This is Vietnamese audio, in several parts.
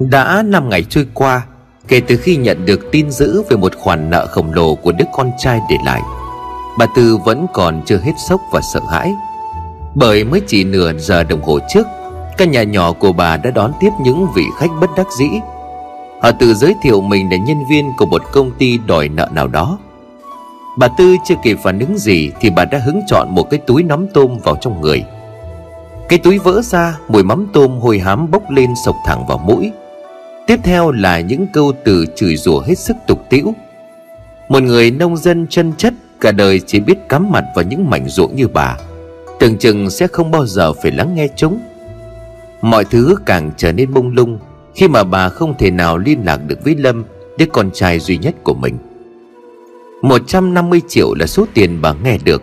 Đã 5 ngày trôi qua kể từ khi nhận được tin dữ về một khoản nợ khổng lồ của đứa con trai để lại. Bà Tư vẫn còn chưa hết sốc và sợ hãi, bởi mới chỉ nửa giờ đồng hồ trước, căn nhà nhỏ của bà đã đón tiếp những vị khách bất đắc dĩ. Họ tự giới thiệu mình là nhân viên của một công ty đòi nợ nào đó. Bà Tư chưa kịp phản ứng gì thì bà đã hứng chọn một cái túi nắm tôm vào trong người. Cái túi vỡ ra, mùi mắm tôm hôi hám bốc lên sộc thẳng vào mũi. Tiếp theo là những câu từ chửi rủa hết sức tục tĩu. Một người nông dân chân chất, cả đời chỉ biết cắm mặt vào những mảnh ruộng như bà, tưởng chừng sẽ không bao giờ phải lắng nghe chúng. Mọi thứ càng trở nên mông lung khi mà bà không thể nào liên lạc được với Lâm, đứa con trai duy nhất của mình. 150 triệu là số tiền bà nghe được.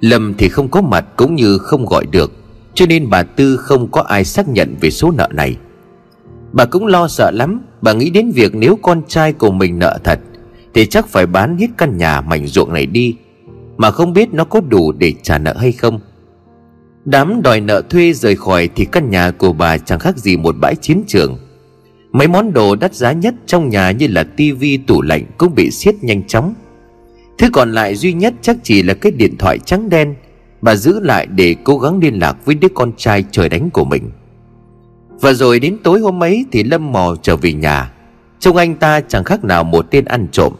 Lâm thì không có mặt cũng như không gọi được, cho nên bà Tư không có ai xác nhận về số nợ này. Bà cũng lo sợ lắm. Bà nghĩ đến việc nếu con trai của mình nợ thật thì chắc phải bán hết căn nhà mảnh ruộng này đi, mà không biết nó có đủ để trả nợ hay không. Đám đòi nợ thuê rời khỏi thì căn nhà của bà chẳng khác gì một bãi chiến trường. Mấy món đồ đắt giá nhất trong nhà như là tivi, tủ lạnh cũng bị xiết nhanh chóng. Thứ còn lại duy nhất chắc chỉ là cái điện thoại trắng đen bà giữ lại để cố gắng liên lạc với đứa con trai trời đánh của mình. Và rồi đến tối hôm ấy thì Lâm mò trở về nhà. Trông anh ta chẳng khác nào một tên ăn trộm,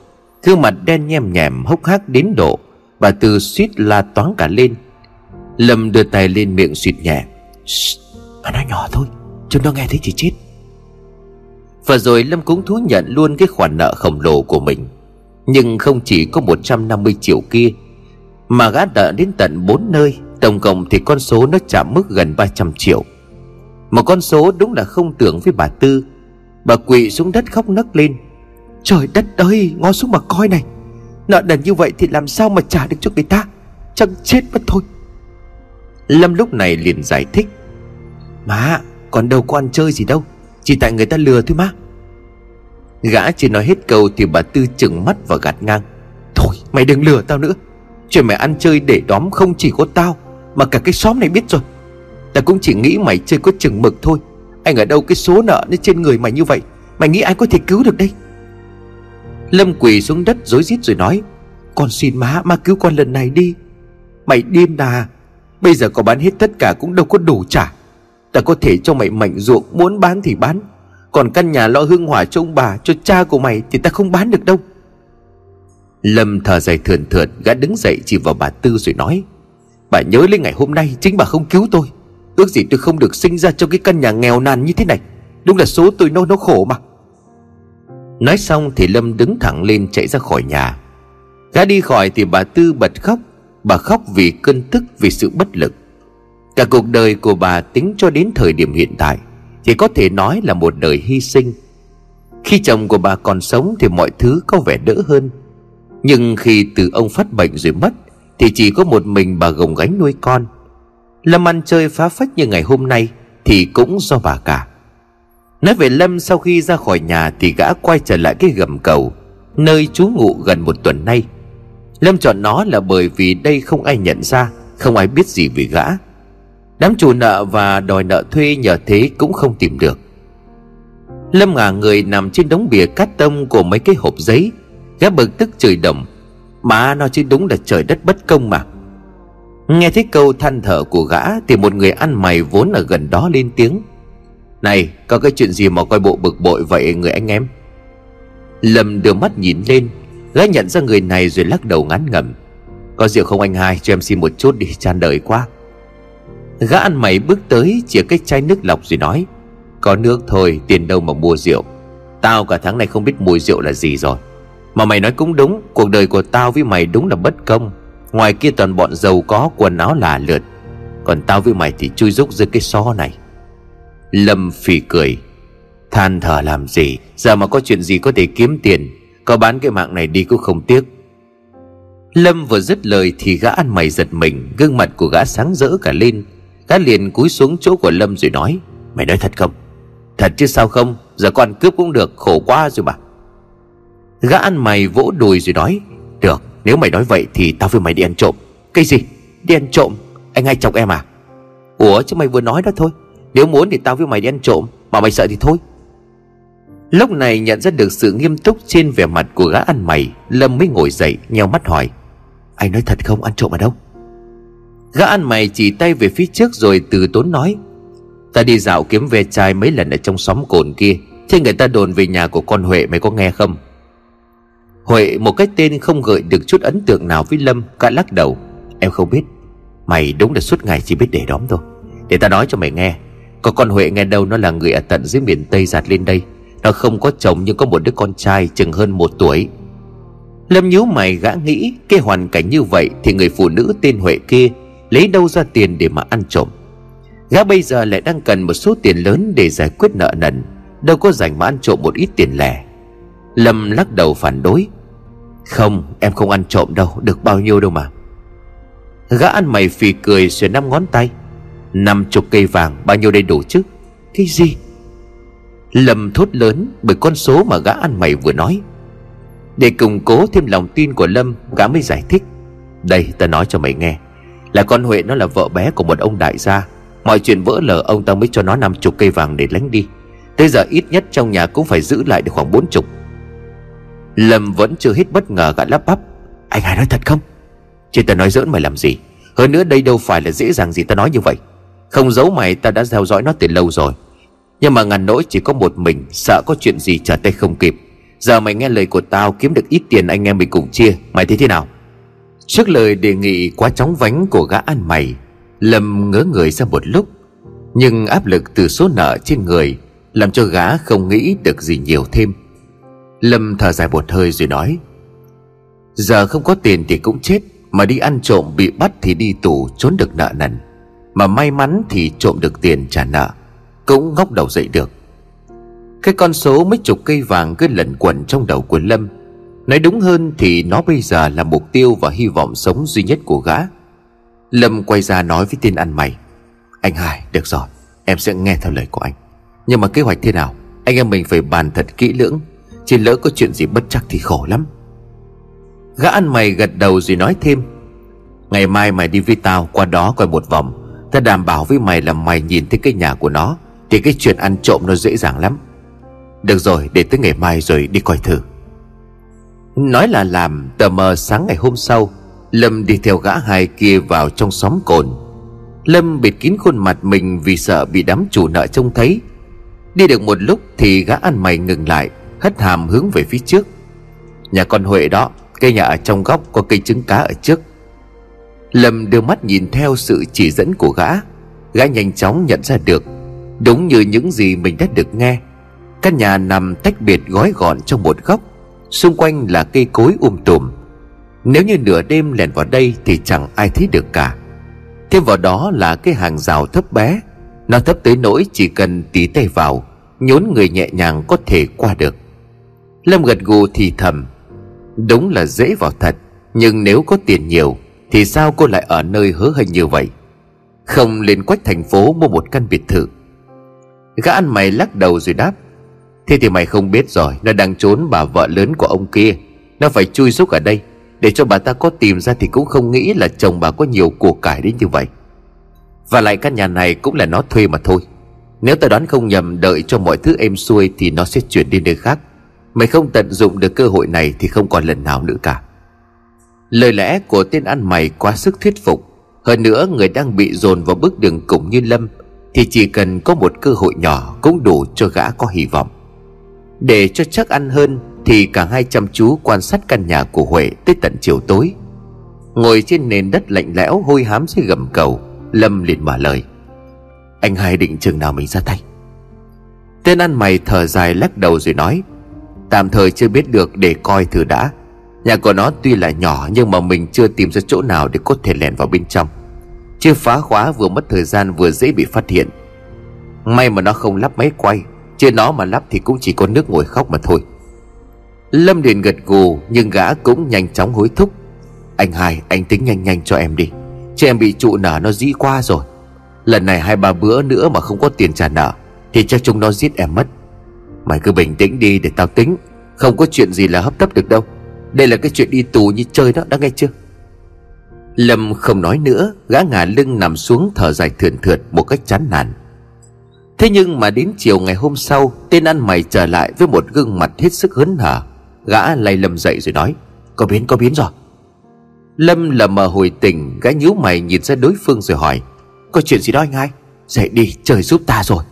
gương mặt đen nhem nhèm hốc hác đến độ bà Tư suýt la toáng cả lên. Lâm đưa tay lên miệng suýt nhẹ. Mà nói nhỏ thôi, chúng nó nghe thấy thì chết. Và rồi Lâm cũng thú nhận luôn cái khoản nợ khổng lồ của mình. Nhưng không chỉ có 150 triệu kia, mà gã nợ đến tận 4 nơi. Tổng cộng thì con số nó chạm mức gần 300 triệu. Một con số đúng là không tưởng với bà Tư. Bà quỵ xuống đất khóc nấc lên. Trời đất ơi, ngó xuống mà coi này, nợ đần như vậy thì làm sao mà trả được cho người ta, chẳng chết mất thôi. Lâm lúc này liền giải thích. Má, còn đâu có ăn chơi gì đâu, chỉ tại người ta lừa thôi má. Gã chưa nói hết câu thì bà Tư trừng mắt và gạt ngang. Thôi mày đừng lừa tao nữa, chuyện mày ăn chơi để đóm không chỉ có tao mà cả cái xóm này biết rồi. Tao cũng chỉ nghĩ mày chơi có chừng mực thôi. Anh ở đâu cái số nợ nó trên người mày như vậy, mày nghĩ ai có thể cứu được đây? Lâm quỳ xuống đất rối rít rồi nói. Con xin má cứu con lần này đi. Mày điên à? Bây giờ có bán hết tất cả cũng đâu có đủ trả. Ta có thể cho mày mảnh ruộng, muốn bán thì bán, còn căn nhà lọ hương hỏa cho ông bà, cho cha của mày thì ta không bán được đâu. Lâm thở dài thườn thượt. Gã đứng dậy chỉ vào bà Tư rồi nói. Bà nhớ lên ngày hôm nay chính bà không cứu tôi. Ước gì tôi không được sinh ra trong cái căn nhà nghèo nàn như thế này. Đúng là số tôi nó khổ mà. Nói xong thì Lâm đứng thẳng lên chạy ra khỏi nhà. Gã đi khỏi thì bà Tư bật khóc. Bà khóc vì cơn tức, vì sự bất lực. Cả cuộc đời của bà tính cho đến thời điểm hiện tại thì có thể nói là một đời hy sinh. Khi chồng của bà còn sống thì mọi thứ có vẻ đỡ hơn, nhưng khi từ ông phát bệnh rồi mất thì chỉ có một mình bà gồng gánh nuôi con. Lâm ăn chơi phá phách như ngày hôm nay thì cũng do bà cả. Nói về Lâm, sau khi ra khỏi nhà thì gã quay trở lại cái gầm cầu nơi trú ngụ gần một tuần nay. Lâm chọn nó là bởi vì đây không ai nhận ra, không ai biết gì về gã. Đám chủ nợ và đòi nợ thuê nhờ thế cũng không tìm được. Lâm ngả người nằm trên đống bìa cát tông của mấy cái hộp giấy. Gã bực tức chửi đồng. Má nó chứ đúng là trời đất bất công mà. Nghe thấy câu than thở của gã thì một người ăn mày vốn ở gần đó lên tiếng. Này, có cái chuyện gì mà coi bộ bực bội vậy người anh em? Lâm đưa mắt nhìn lên. Gã nhận ra người này rồi lắc đầu ngán ngẩm. Có rượu không anh hai, cho em xin một chút đi, chan đời quá. Gã ăn mày bước tới chìa cái chai nước lọc rồi nói. Có nước thôi, tiền đâu mà mua rượu. Tao cả tháng này không biết mùi rượu là gì rồi. Mà mày nói cũng đúng, cuộc đời của tao với mày đúng là bất công. Ngoài kia toàn bọn giàu có, quần áo là lượt, còn tao với mày thì chui rúc dưới cái xó này. Lâm phì cười. Than thở làm gì, giờ mà có chuyện gì có thể kiếm tiền, có bán cái mạng này đi cũng không tiếc. Lâm vừa dứt lời thì gã ăn mày giật mình. Gương mặt của gã sáng rỡ cả lên. Gã liền cúi xuống chỗ của Lâm rồi nói. Mày nói thật không? Thật chứ sao không, giờ con cướp cũng được, khổ quá rồi mà. Gã ăn mày vỗ đùi rồi nói. Được, nếu mày nói vậy thì tao với mày đi ăn trộm. Cái gì? Đi ăn trộm? Anh hay chọc em à? Ủa chứ mày vừa nói đó thôi. Nếu muốn thì tao với mày đi ăn trộm, mà mày sợ thì thôi. Lúc này nhận ra được sự nghiêm túc trên vẻ mặt của gã ăn mày, Lâm mới ngồi dậy nheo mắt hỏi: "Anh nói thật không? Ăn trộm ở đâu?" Gã ăn mày chỉ tay về phía trước rồi từ tốn nói: "Ta đi dạo kiếm ve chai mấy lần ở trong xóm cồn kia, thế người ta đồn về nhà của con Huệ, mày có nghe không?" Huệ, một cái tên không gợi được chút ấn tượng nào với Lâm, cả lắc đầu: "Em không biết. Mày đúng là suốt ngày chỉ biết để đóm thôi. Để ta nói cho mày nghe. Có con Huệ nghe đâu nó là người ở tận dưới miền Tây dạt lên đây. Nó không có chồng nhưng có một đứa con trai chừng hơn 1 tuổi." Lâm nhíu mày, gã nghĩ cái hoàn cảnh như vậy thì người phụ nữ tên Huệ kia lấy đâu ra tiền để mà ăn trộm. Gã bây giờ lại đang cần một số tiền lớn để giải quyết nợ nần, đâu có rảnh mà ăn trộm một ít tiền lẻ. Lâm lắc đầu phản đối: "Không, em không ăn trộm đâu, được bao nhiêu đâu mà." Gã ăn mày phì cười xòe 5 ngón tay: "50 cây vàng, bao nhiêu đây đủ chứ?" "Cái gì?" Lâm thốt lớn bởi con số mà gã ăn mày vừa nói. Để củng cố thêm lòng tin của Lâm, gã mới giải thích: "Đây, ta nói cho mày nghe. Là con Huệ, nó là vợ bé của một ông đại gia. Mọi chuyện vỡ lở, ông ta mới cho nó 50 cây vàng để lánh đi. Tới giờ ít nhất trong nhà cũng phải giữ lại được khoảng 40. Lâm vẫn chưa hết bất ngờ, gã lắp bắp: "Anh Hải nói thật không? Chứ ta nói giỡn mày làm gì? Hơn nữa đây đâu phải là dễ dàng gì ta nói như vậy. Không giấu mày, ta đã theo dõi nó từ lâu rồi. Nhưng mà ngàn nỗi chỉ có một mình, sợ có chuyện gì trở tay không kịp. Giờ mày nghe lời của tao, kiếm được ít tiền anh em mình cùng chia, mày thấy thế nào?" Trước lời đề nghị quá chóng vánh của gã ăn mày, Lâm ngớ người ra một lúc. Nhưng áp lực từ số nợ trên người làm cho gã không nghĩ được gì nhiều thêm. Lâm thở dài một hơi rồi nói: "Giờ không có tiền thì cũng chết, mà đi ăn trộm bị bắt thì đi tù trốn được nợ nần, mà may mắn thì trộm được tiền trả nợ, cũng ngóc đầu dậy được." Cái con số mấy chục cây vàng cứ lẩn quẩn trong đầu của Lâm. Nói đúng hơn thì nó bây giờ là mục tiêu và hy vọng sống duy nhất của gã. Lâm quay ra nói với tên ăn mày: "Anh Hải, được rồi, em sẽ nghe theo lời của anh. Nhưng mà kế hoạch thế nào, anh em mình phải bàn thật kỹ lưỡng, chứ lỡ có chuyện gì bất trắc thì khổ lắm." Gã ăn mày gật đầu rồi nói thêm: "Ngày mai mày đi với tao qua đó coi một vòng. Ta đảm bảo với mày là mày nhìn thấy cái nhà của nó thì cái chuyện ăn trộm nó dễ dàng lắm." "Được rồi, để tới ngày mai rồi đi coi thử." Nói là làm. Tờ mờ sáng ngày hôm sau, Lâm đi theo gã hai kia vào trong xóm cồn. Lâm bịt kín khuôn mặt mình vì sợ bị đám chủ nợ trông thấy. Đi được một lúc thì gã ăn mày ngừng lại, hất hàm hướng về phía trước: "Nhà con Huệ đó, cây nhà ở trong góc có cây trứng cá ở trước." Lâm đưa mắt nhìn theo sự chỉ dẫn của gã. Gã nhanh chóng nhận ra được, đúng như những gì mình đã được nghe, căn nhà nằm tách biệt gói gọn trong một góc, xung quanh là cây cối tùm. Nếu như nửa đêm lẻn vào đây thì chẳng ai thấy được cả. Thêm vào đó là cái hàng rào thấp bé, nó thấp tới nỗi chỉ cần tí tay vào, nhốn người nhẹ nhàng có thể qua được. Lâm gật gù thì thầm: "Đúng là dễ vào thật, nhưng nếu có tiền nhiều thì sao cô lại ở nơi hớ hênh như vậy? Không lên quách thành phố mua một căn biệt thự." Gã ăn mày lắc đầu rồi đáp: "Thế thì mày không biết rồi, nó đang trốn bà vợ lớn của ông kia. Nó phải chui rúc ở đây, để cho bà ta có tìm ra thì cũng không nghĩ là chồng bà có nhiều của cải đến như vậy. Và lại căn nhà này cũng là nó thuê mà thôi. Nếu ta đoán không nhầm, đợi cho mọi thứ êm xuôi thì nó sẽ chuyển đi nơi khác. Mày không tận dụng được cơ hội này thì không còn lần nào nữa cả." Lời lẽ của tên ăn mày quá sức thuyết phục. Hơn nữa, người đang bị dồn vào bước đường cùng như Lâm thì chỉ cần có một cơ hội nhỏ cũng đủ cho gã có hy vọng. Để cho chắc ăn hơn thì cả hai chăm chú quan sát căn nhà của Huệ tới tận chiều tối. Ngồi trên nền đất lạnh lẽo hôi hám dưới gầm cầu, Lâm liền mở lời: "Anh hai định chừng nào mình ra tay?" Tên ăn mày thở dài lắc đầu rồi nói: "Tạm thời chưa biết được, để coi thử đã. Nhà của nó tuy là nhỏ nhưng mà mình chưa tìm ra chỗ nào để có thể lẻn vào bên trong. Chưa phá khóa vừa mất thời gian vừa dễ bị phát hiện. May mà nó không lắp máy quay, chứ nó mà lắp thì cũng chỉ có nước ngồi khóc mà thôi." Lâm liền gật gù, nhưng gã cũng nhanh chóng hối thúc: "Anh hai, anh tính nhanh cho em đi, chứ em bị trụ nợ nó dĩ qua rồi. Lần này 2-3 bữa nữa mà không có tiền trả nợ thì chắc chúng nó giết em mất. Mày cứ bình tĩnh đi, để tao tính. Không có chuyện gì là hấp tấp được đâu. Đây là cái chuyện đi tù như chơi đó, đã nghe chưa?" Lâm không nói nữa, gã ngả lưng nằm xuống thở dài thườn thượt một cách chán nản. Thế nhưng mà đến chiều ngày hôm sau, tên ăn mày trở lại với một gương mặt hết sức hớn hở. Gã lay Lâm dậy rồi nói: Có biến rồi. Lâm lờ mờ hồi tỉnh, gã nhíu mày nhìn ra đối phương rồi hỏi: Có chuyện gì đó anh hai? Dậy đi, trời giúp ta rồi.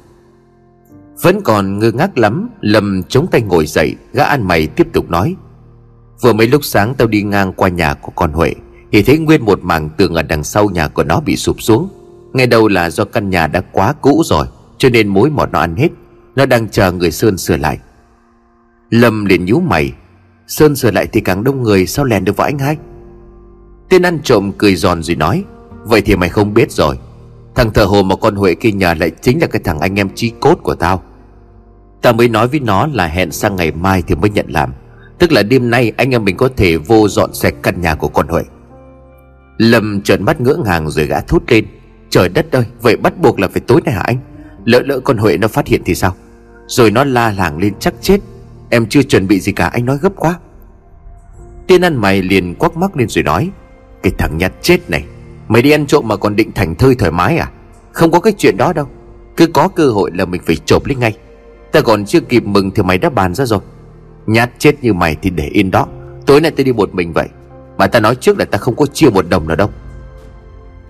Vẫn còn ngơ ngác lắm, Lâm chống tay ngồi dậy. Gã ăn mày tiếp tục nói: Vừa mấy lúc sáng tao đi ngang qua nhà của con Huệ thì thấy nguyên một mảng tường ở đằng sau nhà của nó bị sụp xuống. Nghe đầu là do căn nhà đã quá cũ rồi, cho nên mối mọt nó ăn hết. Nó đang chờ người sơn sửa lại. Lâm liền nhíu mày: Sơn sửa lại thì càng đông người, sao lèn được vào anh hai? Tên ăn trộm cười giòn rồi nói: Vậy thì mày không biết rồi. Thằng thợ hồ mà con Huệ kia nhờ lại chính là cái thằng anh em chí cốt của tao. Tao mới nói với nó là hẹn sang ngày mai thì mới nhận làm, tức là đêm nay anh em mình có thể vô dọn sạch căn nhà của con Huệ. Lâm trợn mắt ngỡ ngàng rồi gã thốt lên: Trời đất ơi, vậy bắt buộc là phải tối nay hả anh? Lỡ con Huệ nó phát hiện thì sao? Rồi nó la làng lên chắc chết. Em chưa chuẩn bị gì cả, anh nói gấp quá. Tên ăn mày liền quắc mắc lên rồi nói: Cái thằng nhát chết này, mày đi ăn trộm mà còn định thảnh thơi thoải mái à? Không có cái chuyện đó đâu, cứ có cơ hội là mình phải chộp lấy ngay. Ta còn chưa kịp mừng thì mày đã bàn ra rồi. Nhát chết như mày thì để yên đó, tối nay ta đi một mình vậy. Mà ta nói trước là ta không có chia một đồng nào đâu.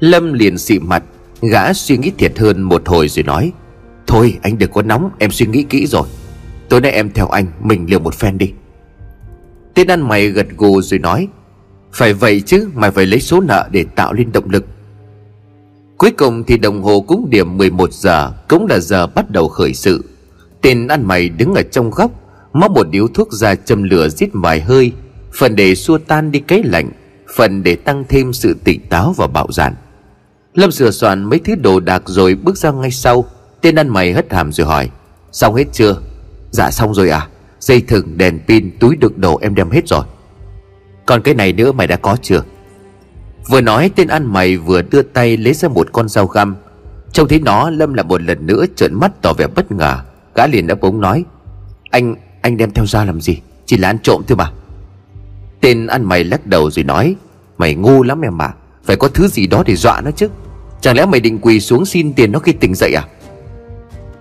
Lâm liền xị mặt. Gã suy nghĩ thiệt hơn một hồi rồi nói: Thôi anh đừng có nóng, em suy nghĩ kỹ rồi. Tối nay em theo anh, mình liều một phen đi. Tên ăn mày gật gù rồi nói: Phải vậy chứ, mày phải lấy số nợ để tạo lên động lực. Cuối cùng thì đồng hồ cũng điểm 11 giờ, cũng là giờ bắt đầu khởi sự. Tên ăn mày đứng ở trong góc, móc một điếu thuốc ra châm lửa rít vài hơi, phần để xua tan đi cái lạnh, phần để tăng thêm sự tỉnh táo và bạo dạn. Lâm sửa soạn mấy thứ đồ đạc rồi bước ra ngay sau. Tên ăn mày hất hàm rồi hỏi: Xong hết chưa? Dạ xong rồi à? Dây thừng, đèn pin, túi đựng đồ em đem hết rồi. Còn cái này nữa mày đã có chưa? Vừa nói tên ăn mày vừa đưa tay lấy ra một con dao găm. Trông thấy nó, Lâm lại một lần nữa trợn mắt tỏ vẻ bất ngờ. Gã liền ấp úng nói: Anh đem theo dao làm gì? Chỉ là ăn trộm thôi mà. Tên ăn mày lắc đầu rồi nói: Mày ngu lắm em à, phải có thứ gì đó để dọa nó chứ. Chẳng lẽ mày định quỳ xuống xin tiền nó khi tỉnh dậy à?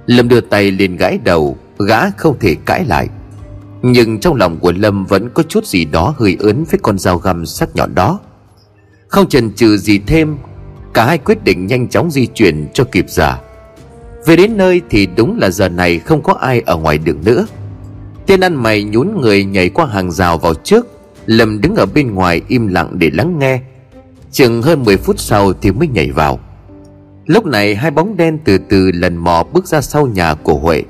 Lâm đưa tay lên gãi đầu. Gã không thể cãi lại, nhưng trong lòng của Lâm vẫn có chút gì đó hơi ớn với con dao găm sắc nhọn đó. Không chần chừ gì thêm, cả hai quyết định nhanh chóng di chuyển cho kịp giờ. Về đến nơi thì đúng là giờ này không có ai ở ngoài đường nữa. Tên ăn mày nhún người nhảy qua hàng rào vào trước. Lâm đứng ở bên ngoài im lặng để lắng nghe. Chừng hơn 10 phút sau thì mới nhảy vào. Lúc này hai bóng đen từ từ lần mò bước ra sau nhà của Huệ.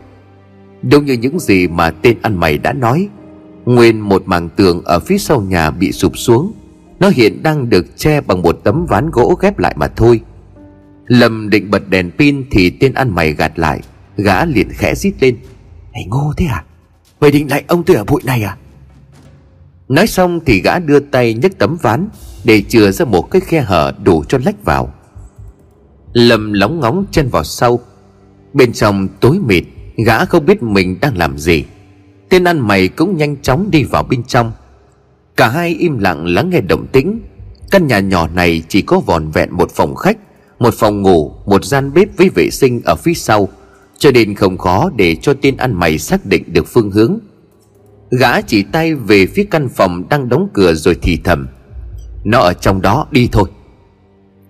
Đúng như những gì mà tên ăn mày đã nói, nguyên một mảng tường ở phía sau nhà bị sụp xuống. Nó hiện đang được che bằng một tấm ván gỗ ghép lại mà thôi. Lâm định bật đèn pin thì tên ăn mày gạt lại. Gã liền khẽ rít lên: Này ngô thế à? Mày định lại ông tôi ở bụi này à? Nói xong thì gã đưa tay nhấc tấm ván để chừa ra một cái khe hở đủ cho lách vào. Lâm lóng ngóng chân vào sau. Bên trong tối mịt, gã không biết mình đang làm gì. Tên ăn mày cũng nhanh chóng đi vào bên trong. Cả hai im lặng lắng nghe động tĩnh. Căn nhà nhỏ này chỉ có vỏn vẹn một phòng khách, một phòng ngủ, một gian bếp với vệ sinh ở phía sau, cho nên không khó để cho tên ăn mày xác định được phương hướng. Gã chỉ tay về phía căn phòng đang đóng cửa rồi thì thầm: Nó ở trong đó, đi thôi.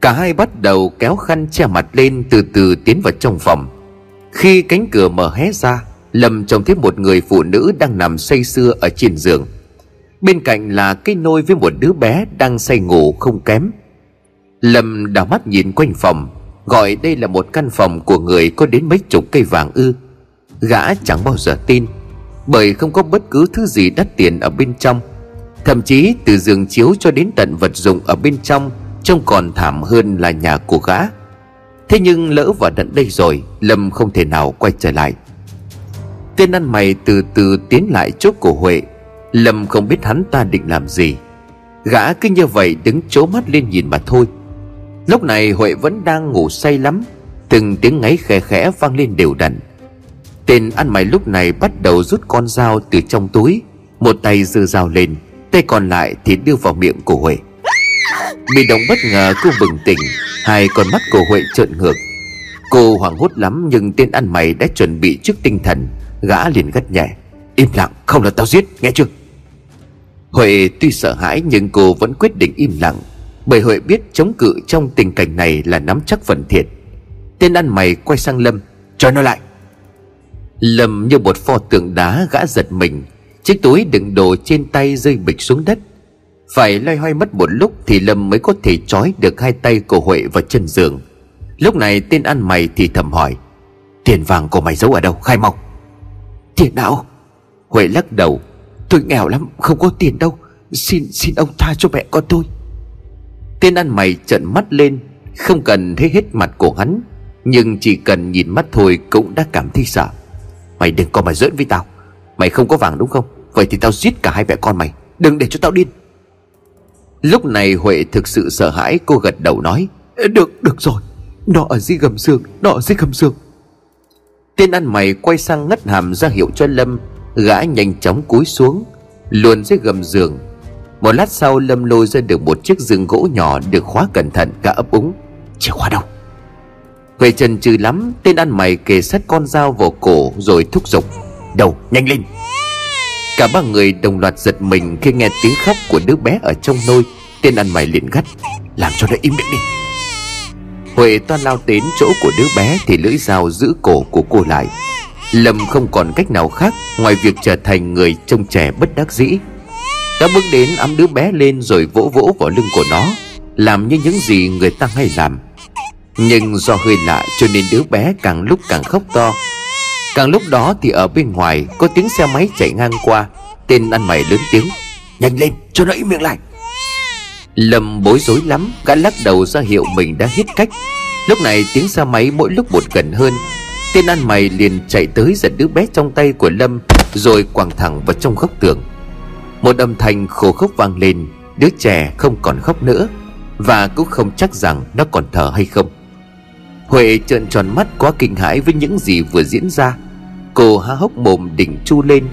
Cả hai bắt đầu kéo khăn che mặt lên, từ từ tiến vào trong phòng. Khi cánh cửa mở hé ra, Lâm trông thấy một người phụ nữ đang nằm say sưa ở trên giường. Bên cạnh là cái nôi với một đứa bé đang say ngủ không kém. Lâm đảo mắt nhìn quanh phòng, gọi đây là một căn phòng của người có đến mấy chục cây vàng ư? Gã chẳng bao giờ tin, bởi không có bất cứ thứ gì đắt tiền ở bên trong. Thậm chí từ giường chiếu cho đến tận vật dụng ở bên trong trông còn thảm hơn là nhà của gã. Thế nhưng lỡ vào tận đây rồi, Lâm không thể nào quay trở lại. Tên ăn mày từ từ tiến lại chỗ của Huệ. Lâm không biết hắn ta định làm gì. Gã cứ như vậy đứng trố mắt lên nhìn mà thôi. Lúc này Huệ vẫn đang ngủ say lắm, từng tiếng ngáy khẽ khẽ vang lên đều đặn. Tên ăn mày lúc này bắt đầu rút con dao từ trong túi, một tay giơ dao lên, tay còn lại thì đưa vào miệng của Huệ. Bị động bất ngờ, cô bừng tỉnh, hai con mắt của Huệ trợn ngược. Cô hoảng hốt lắm, nhưng tên ăn mày đã chuẩn bị trước tinh thần. Gã liền gắt nhẹ: Im lặng, không là tao giết, nghe chưa? Huệ tuy sợ hãi nhưng cô vẫn quyết định im lặng, bởi Huệ biết chống cự trong tình cảnh này là nắm chắc phần thiệt. Tên ăn mày quay sang Lâm: Cho nó lại. Lâm như một pho tượng đá, gã giật mình. Chiếc túi đựng đồ trên tay rơi bịch xuống đất. Phải loay hoay mất một lúc thì Lâm mới có thể trói được hai tay của Huệ vào chân giường. Lúc này tên ăn mày thì thầm hỏi: Tiền vàng của mày giấu ở đâu, khai mau. Tiền nào? Huệ lắc đầu: Tôi nghèo lắm, không có tiền đâu. Xin ông tha cho mẹ con tôi. Tên ăn mày trợn mắt lên. Không cần thấy hết mặt của hắn, nhưng chỉ cần nhìn mắt thôi cũng đã cảm thấy sợ. Mày đừng có mà giỡn với tao. Mày không có vàng đúng không? Vậy thì tao giết cả hai mẹ con mày, đừng để cho tao điên. Lúc này Huệ thực sự sợ hãi. Cô gật đầu nói: Được rồi, nó ở dưới gầm giường. Tên ăn mày quay sang ngất hàm ra hiệu cho Lâm. Gã nhanh chóng cúi xuống luồn dưới gầm giường. Một lát sau Lâm lôi ra được một chiếc giường gỗ nhỏ được khóa cẩn thận. Gã ấp úng: Chìa khóa đâu? Huệ chần chừ lắm. Tên ăn mày kề sát con dao vào cổ rồi thúc giục: Đầu, nhanh lên. Cả ba người đồng loạt giật mình khi nghe tiếng khóc của đứa bé ở trong nôi. Tên ăn mày liền gắt: Làm cho nó im miệng đi. Huệ toan lao đến chỗ của đứa bé thì lưỡi dao giữ cổ của cô lại. Lâm không còn cách nào khác ngoài việc trở thành người trông trẻ bất đắc dĩ. Đã bước đến ẵm đứa bé lên rồi vỗ vỗ vào lưng của nó, làm như những gì người ta hay làm. Nhưng do hơi lạ cho nên đứa bé càng lúc càng khóc to. Càng lúc đó thì ở bên ngoài có tiếng xe máy chạy ngang qua. Tên ăn mày lớn tiếng: Nhanh lên, cho nó im miệng lại. Lâm bối rối lắm. Gã lắc đầu ra hiệu mình đã hết cách. Lúc này tiếng xe máy mỗi lúc một gần hơn. Tên ăn mày liền chạy tới giật đứa bé trong tay của Lâm rồi quàng thẳng vào trong góc tường. Một âm thanh khô khốc vang lên. Đứa trẻ không còn khóc nữa, và cũng không chắc rằng nó còn thở hay không. Huệ trợn tròn mắt quá kinh hãi với những gì vừa diễn ra. Cô há hốc mồm định chu lên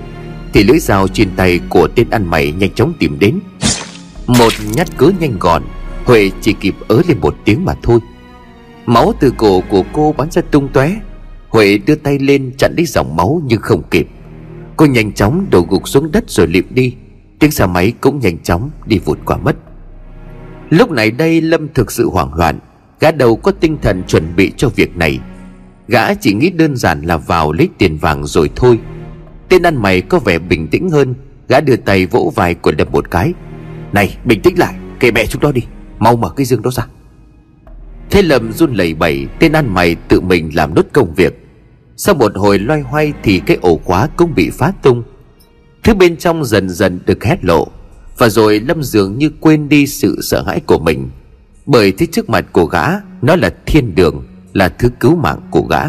thì lưỡi dao trên tay của tên ăn mày nhanh chóng tìm đến. Một nhát cứa nhanh gọn. Huệ chỉ kịp ớ lên một tiếng mà thôi. Máu từ cổ của cô bắn ra tung tóe. Huệ đưa tay lên chặn lấy dòng máu nhưng không kịp. Cô nhanh chóng đổ gục xuống đất rồi lịm đi. Tiếng xe máy cũng nhanh chóng đi vụt qua mất. Lúc này đây Lâm thực sự hoảng loạn. Gã đầu có tinh thần chuẩn bị cho việc này. Gã chỉ nghĩ đơn giản là vào lấy tiền vàng rồi thôi. Tên ăn mày có vẻ bình tĩnh hơn. Gã đưa tay vỗ vai của Lâm một cái: Này, bình tĩnh lại, kệ mẹ chúng nó đi, mau mở cái giường đó ra. Thế Lâm run lẩy bẩy. Tên ăn mày tự mình làm nốt công việc. Sau một hồi loay hoay thì cái ổ khóa cũng bị phá tung. Thứ bên trong dần dần được hé lộ. Và rồi Lâm dường như quên đi sự sợ hãi của mình, bởi thế trước mặt của gã nó là thiên đường, là thứ cứu mạng của gã.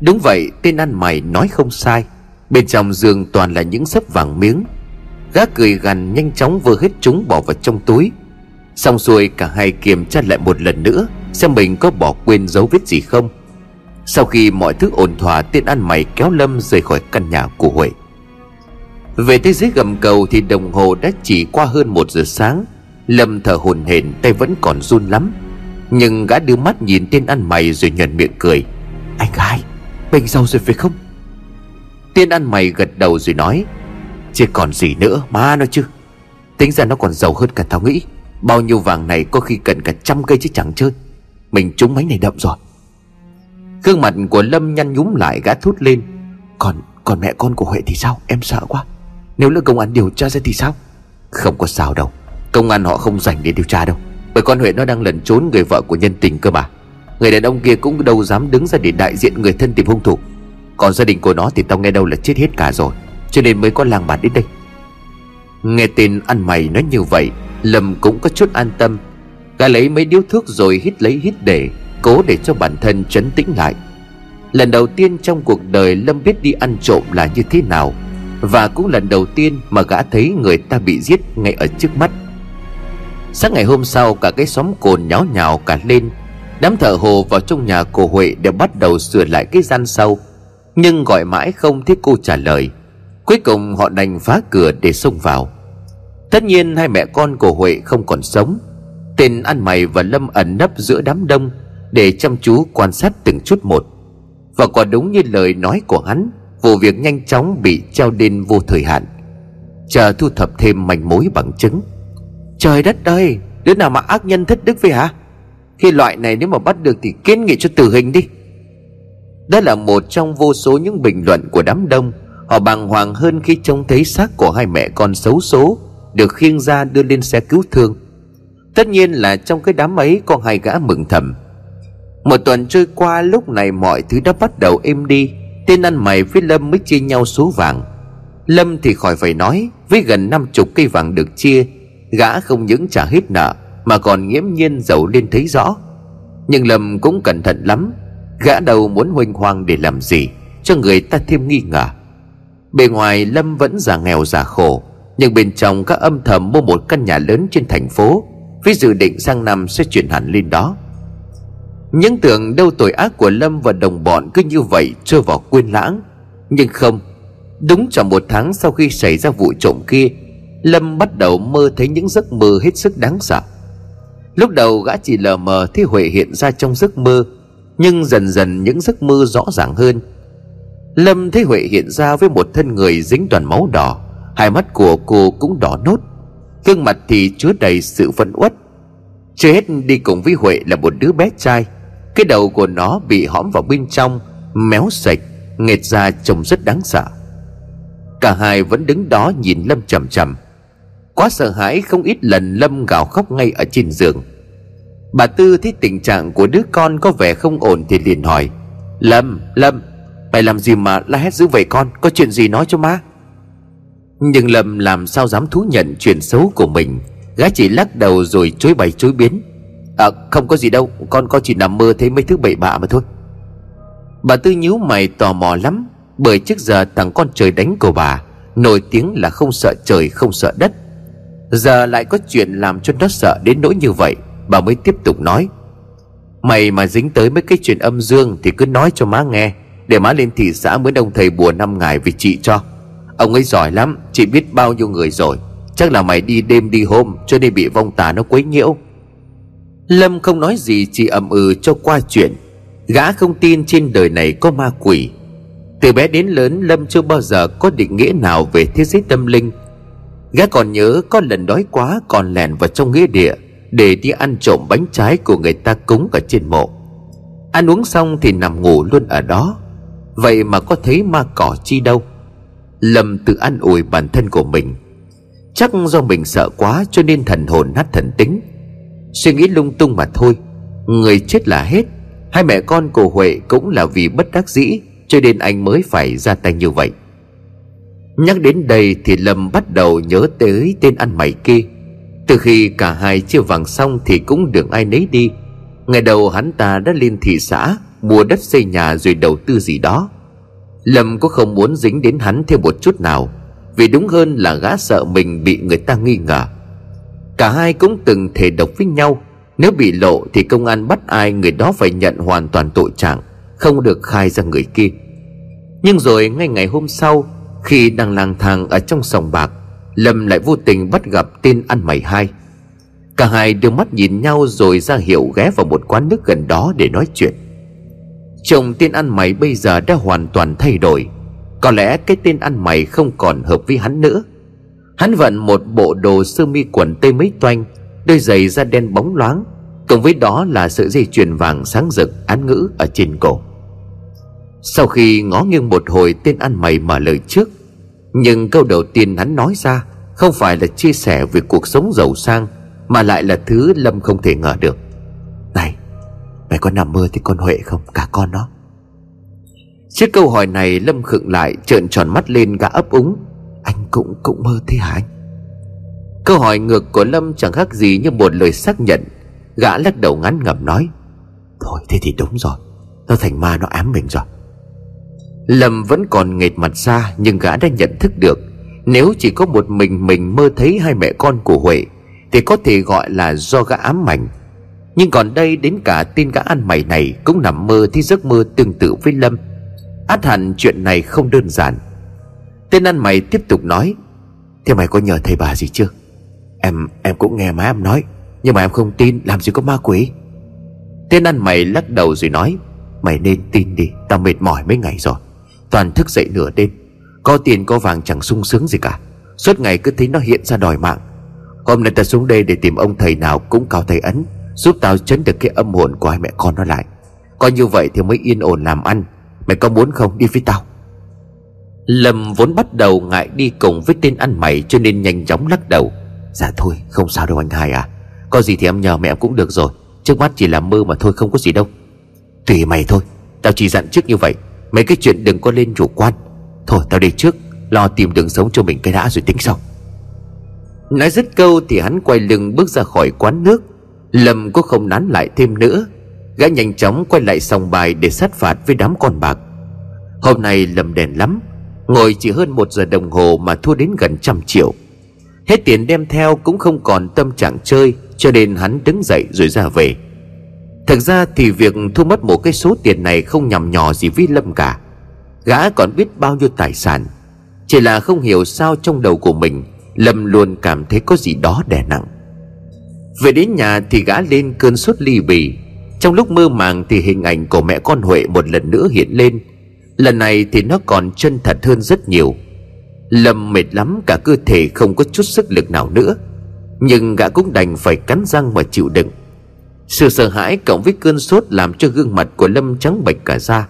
Đúng vậy, tên ăn mày nói không sai. Bên trong giường toàn là những xấp vàng miếng. Gã cười gằn nhanh chóng vơ hết chúng bỏ vào trong túi. Xong xuôi cả hai kiểm tra lại một lần nữa xem mình có bỏ quên dấu vết gì không. Sau khi mọi thứ ổn thỏa, tên ăn mày kéo Lâm rời khỏi căn nhà của Huệ. Về tới dưới gầm cầu thì đồng hồ đã chỉ qua hơn 1 giờ sáng. Lâm thở hổn hển, tay vẫn còn run lắm. Nhưng gã đưa mắt nhìn tên ăn mày rồi nhọn miệng cười: Anh hai, mình giàu rồi phải không? Tên ăn mày gật đầu rồi nói: Chứ còn gì nữa mà nó chứ. Tính ra nó còn giàu hơn cả tao nghĩ. Bao nhiêu vàng này có khi cần cả 100 cây chứ chẳng chơi. Mình trúng mấy này đậm rồi. Gương mặt của Lâm nhăn nhúm lại. Gã thốt lên: Còn mẹ con của Huệ thì sao? Em sợ quá. Nếu lỡ công an điều tra ra thì sao? Không có sao đâu. Công an họ không rảnh để điều tra đâu, bởi con Huệ nó đang lẩn trốn người vợ của nhân tình cơ mà. Người đàn ông kia cũng đâu dám đứng ra để đại diện người thân tìm hung thủ. Còn gia đình của nó thì tao nghe đâu là chết hết cả rồi, cho nên mới có làng bản đến đây. Nghe tên ăn mày nói như vậy, Lâm cũng có chút an tâm. Gã lấy mấy điếu thuốc rồi hít lấy hít để, cố để cho bản thân trấn tĩnh lại. Lần đầu tiên trong cuộc đời Lâm biết đi ăn trộm là như thế nào, và cũng lần đầu tiên mà gã thấy người ta bị giết ngay ở trước mắt. Sáng ngày hôm sau, cả cái xóm cồn nháo nhào cả lên. Đám thợ hồ vào trong nhà cô Huệ để bắt đầu sửa lại cái gian sau, nhưng gọi mãi không thấy cô trả lời. Cuối cùng họ đành phá cửa để xông vào. Tất nhiên hai mẹ con của Huệ không còn sống. Tên ăn mày và Lâm ẩn nấp giữa đám đông, để chăm chú quan sát từng chút một. Và quả đúng như lời nói của hắn, vụ việc nhanh chóng bị treo đên vô thời hạn, chờ thu thập thêm manh mối bằng chứng. Trời đất ơi, đứa nào mà ác nhân thất đức vậy hả? Khi loại này nếu mà bắt được thì kiến nghị cho tử hình đi. Đó là một trong vô số những bình luận của đám đông. Họ bàng hoàng hơn khi trông thấy xác của hai mẹ con xấu số được khiêng ra đưa lên xe cứu thương. Tất nhiên là trong cái đám ấy có hai gã mừng thầm. Một tuần trôi qua, lúc này mọi thứ đã bắt đầu êm đi. Tên ăn mày với Lâm mới chia nhau số vàng. Lâm thì khỏi phải nói, với gần 50 cây vàng được chia, gã không những trả hết nợ mà còn nghiễm nhiên giàu lên thấy rõ. Nhưng Lâm cũng cẩn thận lắm. Gã đầu muốn huênh hoang để làm gì cho người ta thêm nghi ngờ. Bề ngoài Lâm vẫn giả nghèo giả khổ, nhưng bên trong gã âm thầm mua một căn nhà lớn trên thành phố, với dự định sang năm sẽ chuyển hẳn lên đó. Những tưởng đâu tội ác của Lâm và đồng bọn cứ như vậy trôi vào quên lãng, nhưng không. Đúng tròn 1 tháng sau khi xảy ra vụ trộm kia, Lâm bắt đầu mơ thấy những giấc mơ hết sức đáng sợ. Lúc đầu gã chỉ lờ mờ thấy Huệ hiện ra trong giấc mơ, nhưng dần dần những giấc mơ rõ ràng hơn. Lâm thấy Huệ hiện ra với một thân người dính toàn máu đỏ, hai mắt của cô cũng đỏ nốt, gương mặt thì chứa đầy sự phẫn uất. Chưa hết, đi cùng với Huệ là một đứa bé trai, cái đầu của nó bị hõm vào bên trong, méo sạch, nghệt ra trông rất đáng sợ. Cả hai vẫn đứng đó nhìn Lâm chằm chằm. Quá sợ hãi, không ít lần Lâm gào khóc ngay ở trên giường. Bà Tư thấy tình trạng của đứa con có vẻ không ổn thì liền hỏi: Lâm, mày làm gì mà la hét dữ vậy con? Có chuyện gì nói cho má. Nhưng Lâm làm sao dám thú nhận chuyện xấu của mình. Gã chỉ lắc đầu rồi chối bày chối biến: Không có gì đâu, con chỉ nằm mơ thấy mấy thứ bậy bạ mà thôi. Bà Tư nhíu mày tò mò lắm, bởi trước giờ thằng con trời đánh của bà nổi tiếng là không sợ trời không sợ đất, giờ lại có chuyện làm cho nó sợ đến nỗi như vậy. Bà mới tiếp tục nói: Mày mà dính tới mấy cái chuyện âm dương thì cứ nói cho má nghe, để má lên thị xã mới đông thầy bùa 5 ngày về trị cho. Ông ấy giỏi lắm, chị biết bao nhiêu người rồi. Chắc là mày đi đêm đi hôm cho nên bị vong tà nó quấy nhiễu. Lâm không nói gì, chỉ ậm ừ cho qua chuyện. Gã không tin trên đời này có ma quỷ. Từ bé đến lớn, Lâm chưa bao giờ có định nghĩa nào về thế giới tâm linh. Gã còn nhớ có lần đói quá còn lẻn vào trong nghĩa địa để đi ăn trộm bánh trái của người ta cúng ở trên mộ. Ăn uống xong thì nằm ngủ luôn ở đó. Vậy mà có thấy ma cỏ chi đâu. Lâm tự an ủi bản thân của mình, chắc do mình sợ quá cho nên thần hồn nát thần tính, suy nghĩ lung tung mà thôi. Người chết là hết. Hai mẹ con của Huệ cũng là vì bất đắc dĩ cho nên anh mới phải ra tay như vậy. Nhắc đến đây thì Lâm bắt đầu nhớ tới tên ăn mày kia. Từ khi cả hai chia vàng xong thì cũng đường ai nấy đi. Ngày đầu hắn ta đã lên thị xã mua đất xây nhà rồi đầu tư gì đó. Lâm cũng không muốn dính đến hắn thêm một chút nào, vì đúng hơn là gã sợ mình bị người ta nghi ngờ. Cả hai cũng từng thề độc với nhau, nếu bị lộ thì công an bắt ai người đó phải nhận hoàn toàn tội trạng, không được khai ra người kia. Nhưng rồi ngay ngày hôm sau, khi đang lang thang ở trong sòng bạc, Lâm lại vô tình bắt gặp tên ăn mày hai. Cả hai đưa mắt nhìn nhau rồi ra hiệu ghé vào một quán nước gần đó để nói chuyện. Chồng tên ăn mày bây giờ đã hoàn toàn thay đổi. Có lẽ cái tên ăn mày không còn hợp với hắn nữa. Hắn vận một bộ đồ sơ mi quần tây mấy toanh, đôi giày da đen bóng loáng, cùng với đó là sợi dây chuyền vàng sáng rực án ngữ ở trên cổ. Sau khi ngó nghiêng một hồi, tên ăn mày mở lời trước. Nhưng câu đầu tiên hắn nói ra không phải là chia sẻ về cuộc sống giàu sang, mà lại là thứ Lâm không thể ngờ được. Này, mày có nằm mơ thì con Huệ không? Cả con nó. Trước câu hỏi này Lâm khựng lại, trợn tròn mắt lên. Gã ấp úng: Anh cũng mơ thế hả anh? Câu hỏi ngược của Lâm chẳng khác gì như một lời xác nhận. Gã lắc đầu ngán ngẩm nói: Thôi thế thì đúng rồi, nó thành ma, nó ám mình rồi. Lâm vẫn còn nghệt mặt ra, nhưng gã đã nhận thức được nếu chỉ có một mình mơ thấy hai mẹ con của Huệ thì có thể gọi là do gã ám ảnh. Nhưng còn đây đến cả tin gã ăn mày này cũng nằm mơ thấy giấc mơ tương tự với Lâm, ắt hẳn chuyện này không đơn giản. Tên ăn mày tiếp tục nói: Thế mày có nhờ thầy bà gì chưa? Em cũng nghe má em nói, nhưng mà em không tin, làm gì có ma quỷ. Tiên ăn mày lắc đầu rồi nói: Mày nên tin đi, tao mệt mỏi mấy ngày rồi, toàn thức dậy nửa đêm. Có tiền có vàng chẳng sung sướng gì cả, suốt ngày cứ thấy nó hiện ra đòi mạng. Hôm nay tao xuống đây để tìm ông thầy nào cũng cao thầy ấn, giúp tao trấn được cái âm hồn của hai mẹ con nó lại. Coi như vậy thì mới yên ổn làm ăn. Mày có muốn không, đi với tao. Lâm vốn bắt đầu ngại đi cùng với tên ăn mày, cho nên nhanh chóng lắc đầu. Dạ thôi, không sao đâu anh hai à, có gì thì em nhờ mẹ em cũng được rồi, trước mắt chỉ là mơ mà thôi, không có gì đâu. Tùy mày thôi, tao chỉ dặn trước như vậy, mấy cái chuyện đừng có lên chủ quan. Thôi tao đi trước, lo tìm đường sống cho mình cái đã rồi tính sau. Nói dứt câu thì hắn quay lưng bước ra khỏi quán nước. Lâm cũng không nán lại thêm nữa, gã nhanh chóng quay lại sòng bài để sát phạt với đám con bạc. Hôm nay Lâm đèn lắm, ngồi chỉ hơn 1 giờ đồng hồ mà thua đến gần 100 triệu. Hết tiền đem theo cũng không còn tâm trạng chơi, cho nên hắn đứng dậy rồi ra về. Thực ra thì việc thu mất một cái số tiền này không nhằm nhò gì với Lâm cả, gã còn biết bao nhiêu tài sản. Chỉ là không hiểu sao trong đầu của mình, Lâm luôn cảm thấy có gì đó đè nặng. Về đến nhà thì gã lên cơn sốt ly bì. Trong lúc mơ màng thì hình ảnh của mẹ con Huệ một lần nữa hiện lên. Lần này thì nó còn chân thật hơn rất nhiều. Lâm mệt lắm, cả cơ thể không có chút sức lực nào nữa, nhưng gã cũng đành phải cắn răng mà chịu đựng. Sự sợ hãi cộng với cơn sốt làm cho gương mặt của Lâm trắng bệch cả da.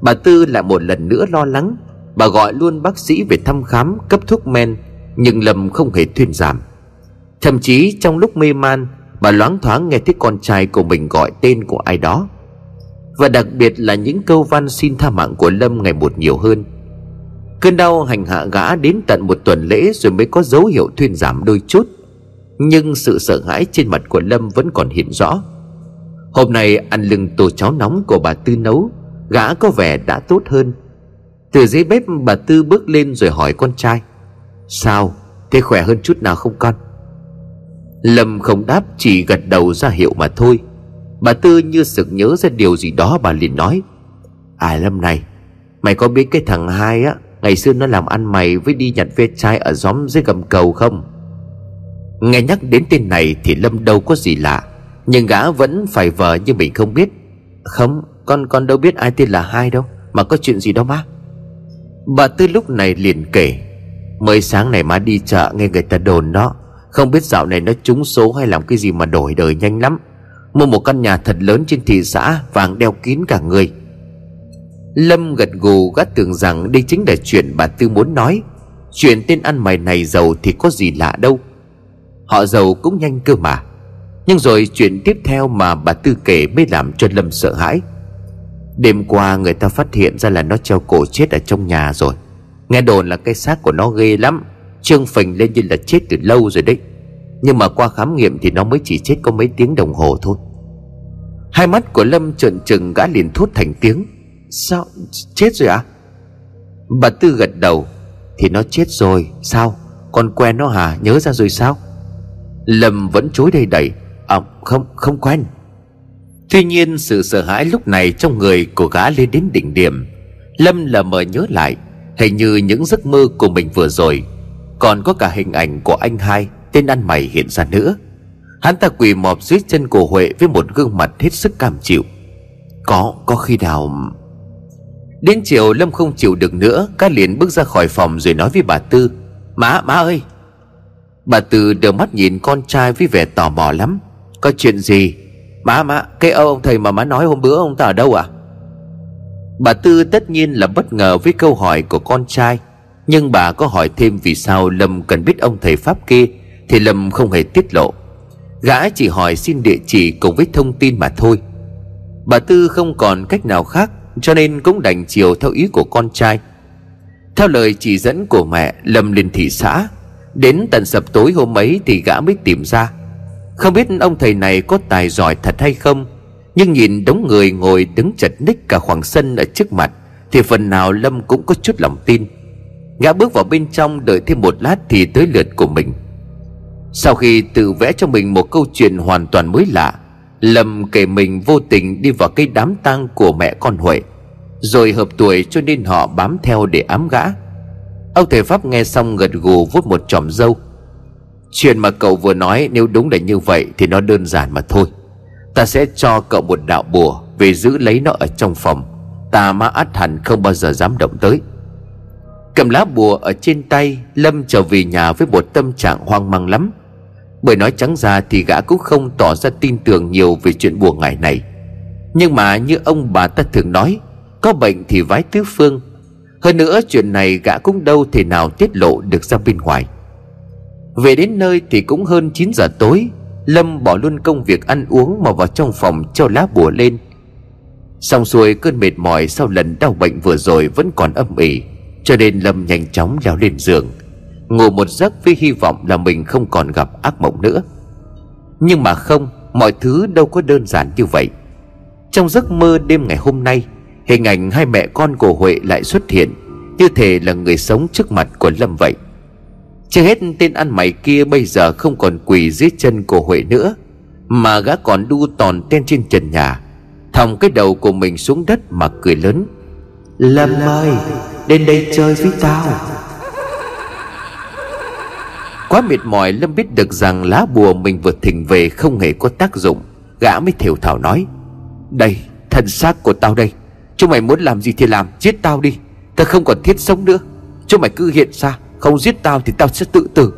Bà Tư lại một lần nữa lo lắng, bà gọi luôn bác sĩ về thăm khám, cấp thuốc men, nhưng Lâm không hề thuyên giảm. Thậm chí trong lúc mê man, bà loáng thoáng nghe thấy con trai của mình gọi tên của ai đó. Và đặc biệt là những câu van xin tha mạng của Lâm ngày một nhiều hơn. Cơn đau hành hạ gã đến tận 1 tuần lễ rồi mới có dấu hiệu thuyên giảm đôi chút, nhưng sự sợ hãi trên mặt của Lâm vẫn còn hiện rõ. Hôm nay ăn lưng tô cháo nóng của bà Tư nấu, gã có vẻ đã tốt hơn. Từ dưới bếp bà Tư bước lên rồi hỏi con trai: Sao, thế khỏe hơn chút nào không con? Lâm không đáp, chỉ gật đầu ra hiệu mà thôi. Bà Tư như sực nhớ ra điều gì đó, bà liền nói: À Lâm này, mày có biết cái thằng Hai á, ngày xưa nó làm ăn mày với đi nhặt ve chai ở xóm dưới gầm cầu không? Nghe nhắc đến tên này thì Lâm đâu có gì lạ, nhưng gã vẫn phải vờ như mình không biết. Không, con đâu biết ai tên là Hai đâu, mà có chuyện gì đó má. Bà Tư lúc này liền kể: Mới sáng này má đi chợ nghe người ta đồn đó, không biết dạo này nó trúng số hay làm cái gì mà đổi đời nhanh lắm. Mua một căn nhà thật lớn trên thị xã, vàng đeo kín cả người. Lâm gật gù, gắt tưởng rằng đây chính là chuyện bà Tư muốn nói. Chuyện tên ăn mày này giàu thì có gì lạ đâu, họ giàu cũng nhanh cơ mà. Nhưng rồi chuyện tiếp theo mà bà Tư kể mới làm cho Lâm sợ hãi. Đêm qua người ta phát hiện ra là nó treo cổ chết ở trong nhà rồi. Nghe đồn là cái xác của nó ghê lắm, trương phình lên như là chết từ lâu rồi đấy. Nhưng mà qua khám nghiệm thì nó mới chỉ chết có mấy tiếng đồng hồ thôi. Hai mắt của Lâm trợn trừng, gã liền thốt thành tiếng: Sao, chết rồi à? Bà Tư gật đầu: Thì nó chết rồi, sao? Con quen nó hả, nhớ ra rồi sao? Lâm vẫn chối đầy đẩy: Không quen. Tuy nhiên sự sợ hãi lúc này trong người của gã lên đến đỉnh điểm. Lâm lờ mờ nhớ lại hình như những giấc mơ của mình vừa rồi, còn có cả hình ảnh của anh Hai, tên ăn mày hiện ra nữa. Hắn ta quỳ mọp dưới chân của Huệ với một gương mặt hết sức cam chịu. Có khi nào... Đến chiều Lâm không chịu được nữa, gã liền bước ra khỏi phòng rồi nói với bà Tư: Má ơi! Bà Tư đưa mắt nhìn con trai với vẻ tò mò lắm. Có chuyện gì? Má, cái ông thầy mà má nói hôm bữa ông ta ở đâu à? Bà Tư tất nhiên là bất ngờ với câu hỏi của con trai, nhưng bà có hỏi thêm vì sao Lâm cần biết ông thầy Pháp kia thì Lâm không hề tiết lộ. Gã chỉ hỏi xin địa chỉ cùng với thông tin mà thôi. Bà Tư không còn cách nào khác, cho nên cũng đành chiều theo ý của con trai. Theo lời chỉ dẫn của mẹ, Lâm lên thị xã. Đến tận sập tối hôm ấy thì gã mới tìm ra. Không biết ông thầy này có tài giỏi thật hay không, nhưng nhìn đống người ngồi đứng chật ních cả khoảng sân ở trước mặt thì phần nào Lâm cũng có chút lòng tin. Gã bước vào bên trong, đợi thêm một lát thì tới lượt của mình. Sau khi tự vẽ cho mình một câu chuyện hoàn toàn mới lạ, Lâm kể mình vô tình đi vào cái đám tang của mẹ con Huệ, rồi hợp tuổi cho nên họ bám theo để ám gã. Ông thầy Pháp nghe xong gật gù, vuốt một chòm râu: Chuyện mà cậu vừa nói nếu đúng là như vậy thì nó đơn giản mà thôi. Ta sẽ cho cậu một đạo bùa về giữ lấy nó ở trong phòng. Tà ma ắt hẳn không bao giờ dám động tới. Cầm lá bùa ở trên tay, Lâm trở về nhà với một tâm trạng hoang mang lắm. Bởi nói trắng ra thì gã cũng không tỏ ra tin tưởng nhiều về chuyện bùa ngải này. Nhưng mà như ông bà ta thường nói, có bệnh thì vái tứ phương. Hơn nữa chuyện này gã cũng đâu thể nào tiết lộ được ra bên ngoài. Về đến nơi thì cũng hơn 9 giờ tối. Lâm bỏ luôn công việc ăn uống mà vào trong phòng treo lá bùa lên. Xong xuôi cơn mệt mỏi sau lần đau bệnh vừa rồi vẫn còn âm ỉ, cho nên Lâm nhanh chóng leo lên giường ngủ một giấc với hy vọng là mình không còn gặp ác mộng nữa. Nhưng mà không, mọi thứ đâu có đơn giản như vậy. Trong giấc mơ đêm ngày hôm nay, hình ảnh hai mẹ con của Huệ lại xuất hiện, như thể là người sống trước mặt của Lâm vậy. Chưa hết, tên ăn mày kia bây giờ không còn quỳ dưới chân của Huệ nữa, mà gã còn đu tòn ten trên trần nhà, thòng cái đầu của mình xuống đất mà cười lớn: Lâm ơi, đến đây chơi với tao. Quá mệt mỏi, Lâm biết được rằng lá bùa mình vừa thỉnh về không hề có tác dụng. Gã mới thều thào nói: Đây, thân xác của tao đây. Chúng mày muốn làm gì thì làm, giết tao đi. Tao không còn thiết sống nữa. Chúng mày cứ hiện ra, không giết tao thì tao sẽ tự tử.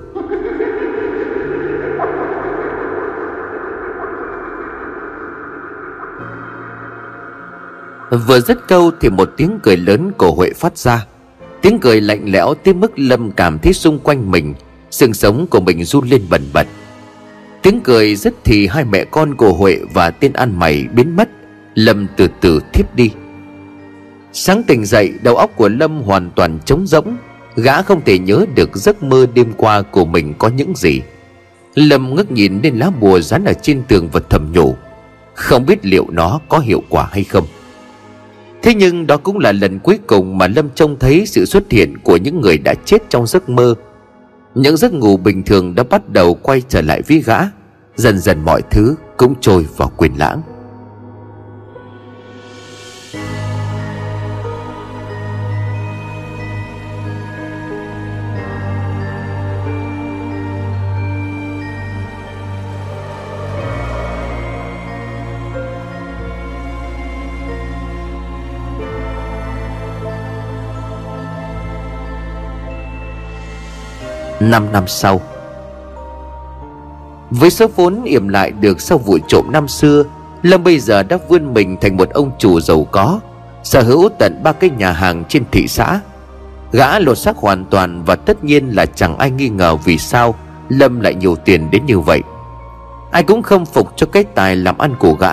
Vừa dứt câu thì một tiếng cười lớn của Huệ phát ra. Tiếng cười lạnh lẽo tới mức Lâm cảm thấy xung quanh mình xương sống của mình run lên bần bật. Tiếng cười dứt thì hai mẹ con của Huệ và tên ăn mày biến mất. Lâm từ từ thiếp đi. Sáng tỉnh dậy, đầu óc của Lâm hoàn toàn trống rỗng. Gã không thể nhớ được giấc mơ đêm qua của mình có những gì. Lâm ngước nhìn lên lá bùa dán ở trên tường và thầm nhủ, không biết liệu nó có hiệu quả hay không. Thế nhưng đó cũng là lần cuối cùng mà Lâm trông thấy sự xuất hiện của những người đã chết trong giấc mơ. Những giấc ngủ bình thường đã bắt đầu quay trở lại với gã. Dần dần mọi thứ cũng trôi vào quên lãng. Năm sau, với số vốn yểm lại được sau vụ trộm năm xưa, Lâm bây giờ đã vươn mình thành một ông chủ giàu có, sở hữu tận 3 cái nhà hàng trên thị xã. Gã lột xác hoàn toàn và tất nhiên là chẳng ai nghi ngờ vì sao Lâm lại nhiều tiền đến như vậy. Ai cũng khâm phục cho cái tài làm ăn của gã.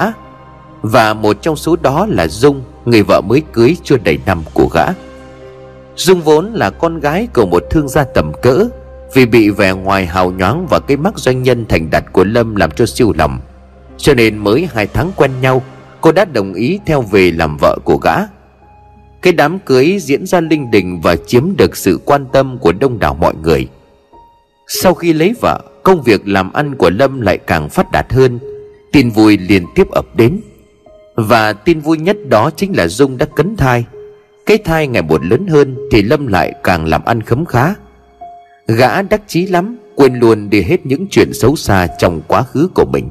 Và một trong số đó là Dung, người vợ mới cưới chưa đầy năm của gã. Dung vốn là con gái của một thương gia tầm cỡ. Vì bị vẻ ngoài hào nhoáng và cái mắt doanh nhân thành đạt của Lâm làm cho siêu lòng, cho nên mới 2 tháng quen nhau, cô đã đồng ý theo về làm vợ của gã. Cái đám cưới diễn ra linh đình và chiếm được sự quan tâm của đông đảo mọi người. Sau khi lấy vợ, công việc làm ăn của Lâm lại càng phát đạt hơn. Tin vui liên tiếp ập đến. Và tin vui nhất đó chính là Dung đã cấn thai. Cái thai ngày một lớn hơn thì Lâm lại càng làm ăn khấm khá. Gã đắc chí lắm, quên luôn đi hết những chuyện xấu xa trong quá khứ của mình.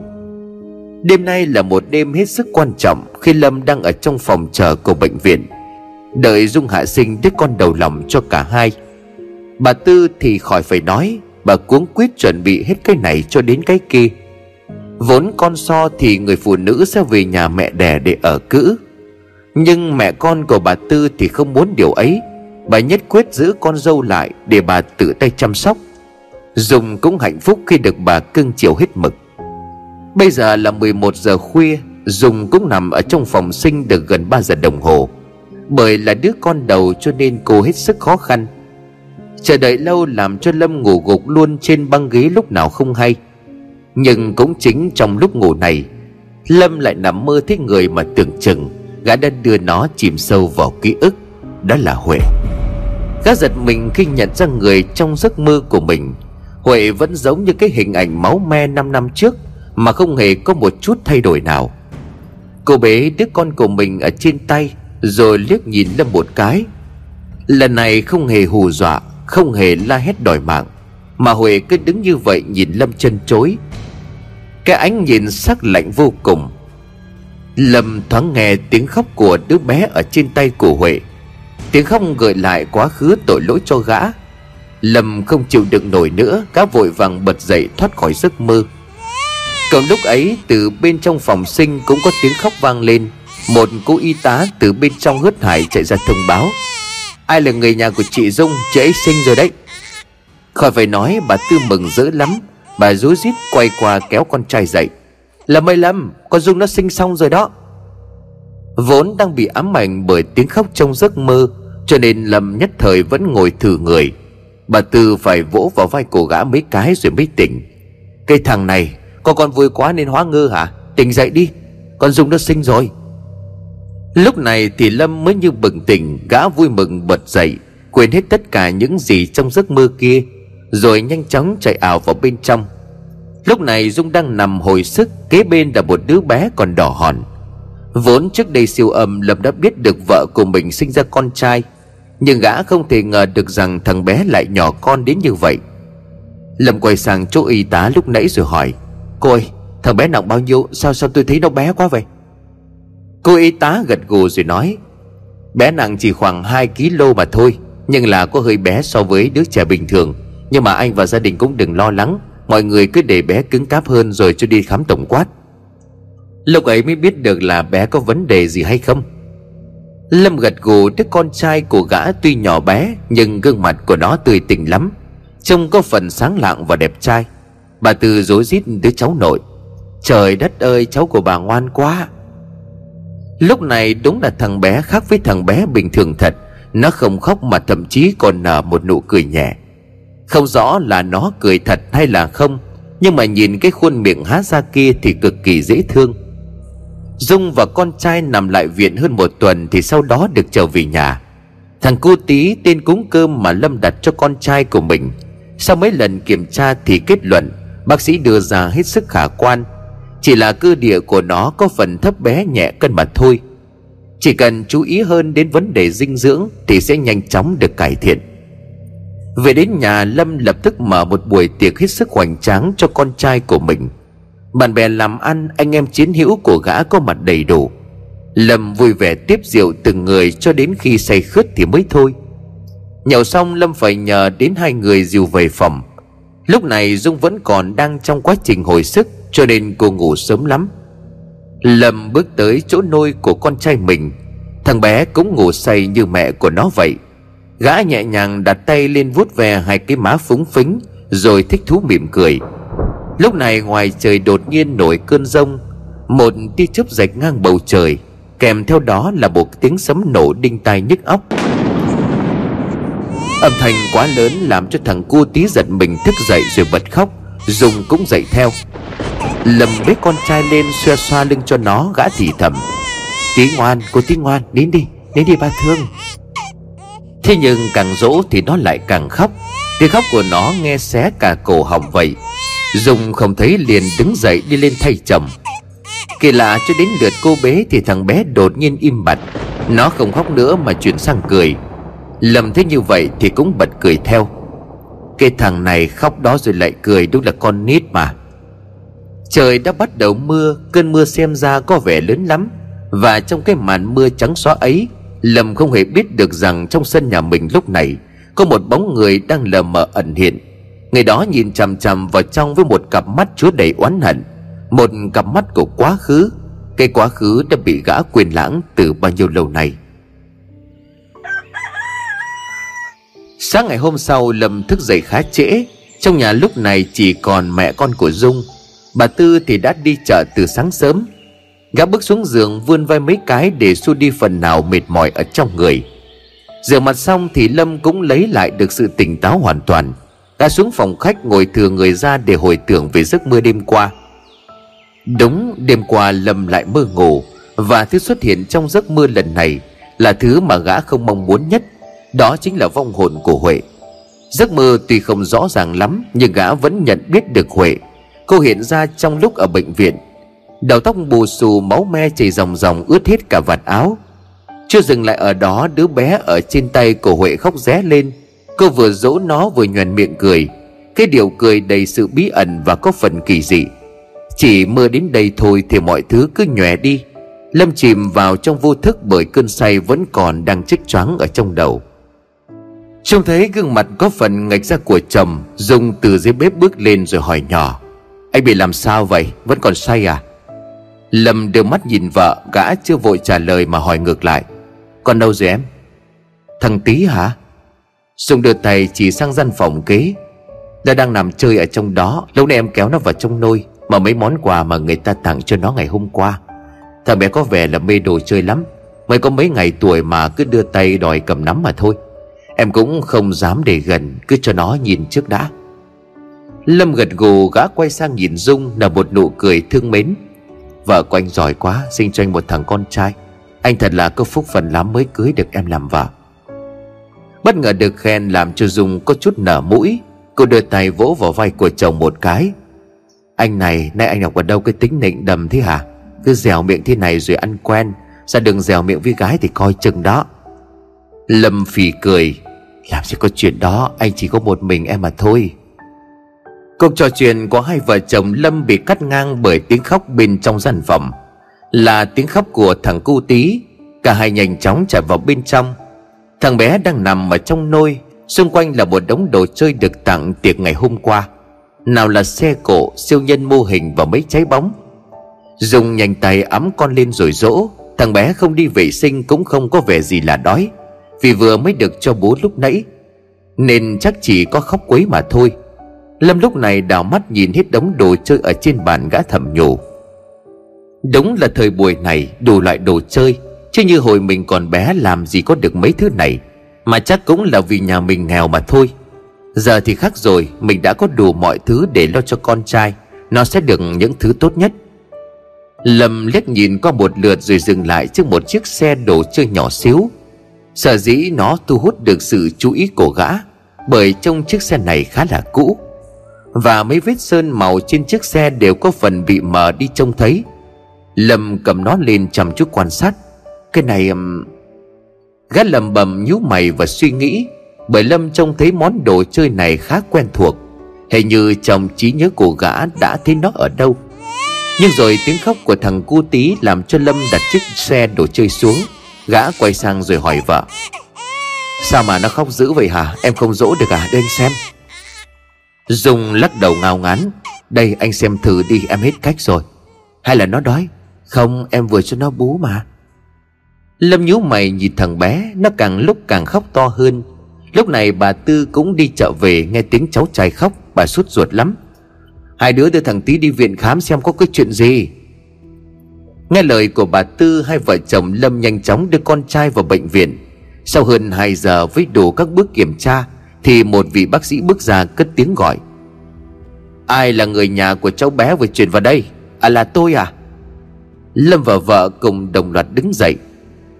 Đêm nay là một đêm hết sức quan trọng khi Lâm đang ở trong phòng chờ của bệnh viện, đợi Dung hạ sinh đứa con đầu lòng cho cả hai. Bà Tư thì khỏi phải nói, bà cuống quýt chuẩn bị hết cái này cho đến cái kia. Vốn con so thì người phụ nữ sẽ về nhà mẹ đẻ để ở cữ, nhưng mẹ con của bà Tư thì không muốn điều ấy. Bà nhất quyết giữ con dâu lại để bà tự tay chăm sóc. Dung cũng hạnh phúc khi được bà cưng chiều hết mực. Bây giờ là 11 giờ khuya, Dung cũng nằm ở trong phòng sinh được gần 3 giờ đồng hồ. Bởi là đứa con đầu cho nên cô hết sức khó khăn. Chờ đợi lâu làm cho Lâm ngủ gục luôn trên băng ghế lúc nào không hay. Nhưng cũng chính trong lúc ngủ này, Lâm lại nằm mơ thấy người mà tưởng chừng gã đã đưa nó chìm sâu vào ký ức. Đó là Huệ. Gã giật mình khi nhận ra người trong giấc mơ của mình. Huệ vẫn giống như cái hình ảnh máu me 5 năm trước mà không hề có một chút thay đổi nào. Cô bé đứa con của mình ở trên tay, rồi liếc nhìn Lâm một cái. Lần này không hề hù dọa, không hề la hét đòi mạng, mà Huệ cứ đứng như vậy nhìn Lâm chân chối. Cái ánh nhìn sắc lạnh vô cùng, Lâm thoáng nghe tiếng khóc của đứa bé ở trên tay của Huệ. Tiếng khóc gợi lại quá khứ tội lỗi cho gã. Lâm không chịu đựng nổi nữa, gã vội vàng bật dậy thoát khỏi giấc mơ. Còn lúc ấy từ bên trong phòng sinh cũng có tiếng khóc vang lên. Một cô y tá từ bên trong hớt hải chạy ra thông báo: ai là người nhà của chị Dung, chị ấy sinh rồi đấy. Khỏi phải nói, bà Tư mừng rỡ lắm. Bà rối rít quay qua kéo con trai dậy: Lâm ơi Lâm, con Dung nó sinh xong rồi đó. Vốn đang bị ám ảnh bởi tiếng khóc trong giấc mơ, cho nên Lâm nhất thời vẫn ngồi thử người. Bà Tư phải vỗ vào vai cổ gã mấy cái rồi mới tỉnh. Cái thằng này, con vui quá nên hóa ngơ hả? Tỉnh dậy đi, con Dung nó sinh rồi. Lúc này thì Lâm mới như bừng tỉnh. Gã vui mừng bật dậy, quên hết tất cả những gì trong giấc mơ kia, rồi nhanh chóng chạy ảo vào bên trong. Lúc này Dung đang nằm hồi sức, kế bên là một đứa bé còn đỏ hòn. Vốn trước đây siêu âm Lâm đã biết được vợ của mình sinh ra con trai, nhưng gã không thể ngờ được rằng thằng bé lại nhỏ con đến như vậy. Lâm quay sang chỗ y tá lúc nãy rồi hỏi: cô ơi, thằng bé nặng bao nhiêu? Sao tôi thấy nó bé quá vậy? Cô y tá gật gù rồi nói: bé nặng chỉ khoảng 2 kg mà thôi, nhưng là có hơi bé so với đứa trẻ bình thường. Nhưng mà anh và gia đình cũng đừng lo lắng, mọi người cứ để bé cứng cáp hơn rồi cho đi khám tổng quát. Lúc ấy mới biết được là bé có vấn đề gì hay không. Lâm gật gù. Đứa con trai của gã tuy nhỏ bé nhưng gương mặt của nó tươi tỉnh lắm, trông có phần sáng lạng và đẹp trai. Bà Tư rối rít đứa cháu nội: trời đất ơi, cháu của bà ngoan quá. Lúc này đúng là thằng bé khác với thằng bé bình thường thật. Nó không khóc mà thậm chí còn nở một nụ cười nhẹ. Không rõ là nó cười thật hay là không, nhưng mà nhìn cái khuôn miệng há ra kia thì cực kỳ dễ thương. Dung và con trai nằm lại viện hơn 1 tuần thì sau đó được trở về nhà. Thằng cu tí, tên cúng cơm mà Lâm đặt cho con trai của mình, sau mấy lần kiểm tra thì kết luận bác sĩ đưa ra hết sức khả quan. Chỉ là cơ địa của nó có phần thấp bé nhẹ cân mà thôi. Chỉ cần chú ý hơn đến vấn đề dinh dưỡng thì sẽ nhanh chóng được cải thiện. Về đến nhà, Lâm lập tức mở một buổi tiệc hết sức hoành tráng cho con trai của mình. Bạn bè làm ăn, anh em chiến hữu của gã có mặt đầy đủ. Lâm vui vẻ tiếp rượu từng người cho đến khi say khướt thì mới thôi. Nhậu xong, Lâm phải nhờ đến 2 người dìu về phòng. Lúc này Dung vẫn còn đang trong quá trình hồi sức, cho nên cô ngủ sớm lắm. Lâm bước tới chỗ nôi của con trai mình. Thằng bé cũng ngủ say như mẹ của nó vậy. Gã nhẹ nhàng đặt tay lên vuốt ve 2 cái má phúng phính, rồi thích thú mỉm cười. Lúc này ngoài trời đột nhiên nổi cơn giông, một tia chớp rạch ngang bầu trời, kèm theo đó là một tiếng sấm nổ đinh tai nhức óc. Âm thanh quá lớn làm cho thằng cu tí giật mình thức dậy rồi bật khóc. Dung cũng dậy theo. Lâm bế con trai lên xoa xoa lưng cho nó. Gã thì thầm: tí ngoan, cô tí ngoan, nín đi ba thương. Thế nhưng càng dỗ thì nó lại càng khóc. Tiếng khóc của nó nghe xé cả cổ họng vậy. Dung không thấy liền đứng dậy đi lên thay chồng. Kỳ lạ, cho đến lượt cô bé thì thằng bé đột nhiên im bặt. Nó không khóc nữa mà chuyển sang cười. Lâm thấy như vậy thì cũng bật cười theo. Cái thằng này khóc đó rồi lại cười, đúng là con nít mà. Trời đã bắt đầu mưa. Cơn mưa xem ra có vẻ lớn lắm. Và trong cái màn mưa trắng xóa ấy, Lâm không hề biết được rằng trong sân nhà mình lúc này có một bóng người đang lờ mờ ẩn hiện. Người đó nhìn chằm chằm vào trong với một cặp mắt chứa đầy oán hận, một cặp mắt của quá khứ. Cái quá khứ đã bị gã quên lãng từ bao nhiêu lâu nay. Sáng ngày hôm sau, Lâm thức dậy khá trễ. Trong nhà lúc này chỉ còn mẹ con của Dung. Bà Tư thì đã đi chợ từ sáng sớm. Gã bước xuống giường vươn vai mấy cái để xua đi phần nào mệt mỏi ở trong người. Rửa mặt xong thì Lâm cũng lấy lại được sự tỉnh táo hoàn toàn. Gã xuống phòng khách ngồi thừa người ra để hồi tưởng về giấc mơ đêm qua. Đúng, đêm qua Lâm lại mơ ngủ. Và thứ xuất hiện trong giấc mơ lần này là thứ mà gã không mong muốn nhất. Đó chính là vong hồn của Huệ. Giấc mơ tuy không rõ ràng lắm, nhưng gã vẫn nhận biết được Huệ. Cô hiện ra trong lúc ở bệnh viện, đầu tóc bù xù, máu me chảy ròng ròng ướt hết cả vạt áo. Chưa dừng lại ở đó, đứa bé ở trên tay của Huệ khóc ré lên. Cô vừa dỗ nó vừa nhoẻn miệng cười. Cái điều cười đầy sự bí ẩn và có phần kỳ dị. Chỉ mơ đến đây thôi thì mọi thứ cứ nhòe đi. Lâm chìm vào trong vô thức bởi cơn say vẫn còn đang chích choáng ở trong đầu. Trông thấy gương mặt có phần nghệch ra của chồng, Dung từ dưới bếp bước lên rồi hỏi nhỏ: Anh bị làm sao vậy? Vẫn còn say à? Lâm đưa mắt nhìn vợ, gã chưa vội trả lời mà hỏi ngược lại: Còn đâu rồi em? Thằng Tí hả? Dung đưa tay chỉ sang gian phòng kế. Nó đang nằm chơi ở trong đó. Lâu nay em kéo nó vào trong nôi mà mấy món quà mà người ta tặng cho nó ngày hôm qua. Thằng bé có vẻ là mê đồ chơi lắm. Mới có mấy ngày tuổi mà cứ đưa tay đòi cầm nắm mà thôi. Em cũng không dám để gần, cứ cho nó nhìn trước đã. Lâm gật gù, gã quay sang nhìn Dung nở một nụ cười thương mến. Vợ của anh giỏi quá, sinh cho anh một thằng con trai. Anh thật là có phúc phần lắm mới cưới được em làm vợ. Bất ngờ được khen làm cho Dung có chút nở mũi. Cô đưa tay vỗ vào vai của chồng một cái. Anh này, nay anh học ở đâu cái tính nịnh đầm thế hả? Cứ dẻo miệng thế này rồi ăn quen. Sao đừng dẻo miệng với gái thì coi chừng đó. Lâm phì cười. Làm gì có chuyện đó, anh chỉ có một mình em mà thôi. Cuộc trò chuyện của hai vợ chồng Lâm bị cắt ngang bởi tiếng khóc bên trong gian phòng. Là tiếng khóc của thằng cu Tí. Cả hai nhanh chóng chạy vào bên trong. Thằng bé đang nằm ở trong nôi. Xung quanh là một đống đồ chơi được tặng tiệc ngày hôm qua. Nào là xe cộ, siêu nhân mô hình và mấy trái bóng. Dung nhanh tay ẵm con lên rồi dỗ. Thằng bé không đi vệ sinh cũng không có vẻ gì là đói, vì vừa mới được cho bú lúc nãy, nên chắc chỉ có khóc quấy mà thôi. Lâm lúc này đảo mắt nhìn hết đống đồ chơi ở trên bàn, gã thầm nhủ. Đúng là thời buổi này đủ loại đồ chơi, chứ như hồi mình còn bé làm gì có được mấy thứ này. Mà chắc cũng là vì nhà mình nghèo mà thôi. Giờ thì khác rồi, mình đã có đủ mọi thứ để lo cho con trai, nó sẽ được những thứ tốt nhất. Lâm liếc nhìn qua một lượt rồi dừng lại trước một chiếc xe đồ chơi nhỏ xíu. Sở dĩ nó thu hút được sự chú ý của gã bởi trong chiếc xe này khá là cũ, và mấy vết sơn màu trên chiếc xe đều có phần bị mờ đi trông thấy. Lâm cầm nó lên chăm chút quan sát. Cái này... Gã lầm bầm nhíu mày và suy nghĩ, bởi Lâm trông thấy món đồ chơi này khá quen thuộc. Hình như trong trí nhớ của gã đã thấy nó ở đâu. Nhưng rồi tiếng khóc của thằng cu Tí làm cho Lâm đặt chiếc xe đồ chơi xuống. Gã quay sang rồi hỏi vợ. Sao mà nó khóc dữ vậy hả? Em không dỗ được à? Để anh xem. Dung lắc đầu ngao ngán. Đây anh xem thử đi, em hết cách rồi. Hay là nó đói? Không, em vừa cho nó bú mà. Lâm nhíu mày nhìn thằng bé. Nó càng lúc càng khóc to hơn. Lúc này bà Tư cũng đi chợ về. Nghe tiếng cháu trai khóc, bà sốt ruột lắm. Hai đứa đưa thằng Tí đi viện khám xem có cái chuyện gì. Nghe lời của bà Tư, hai vợ chồng Lâm nhanh chóng đưa con trai vào bệnh viện. Sau hơn 2 giờ với đủ các bước kiểm tra, thì một vị bác sĩ bước ra cất tiếng gọi. Ai là người nhà của cháu bé vừa chuyển vào đây? À, là tôi à? Lâm và vợ cùng đồng loạt đứng dậy.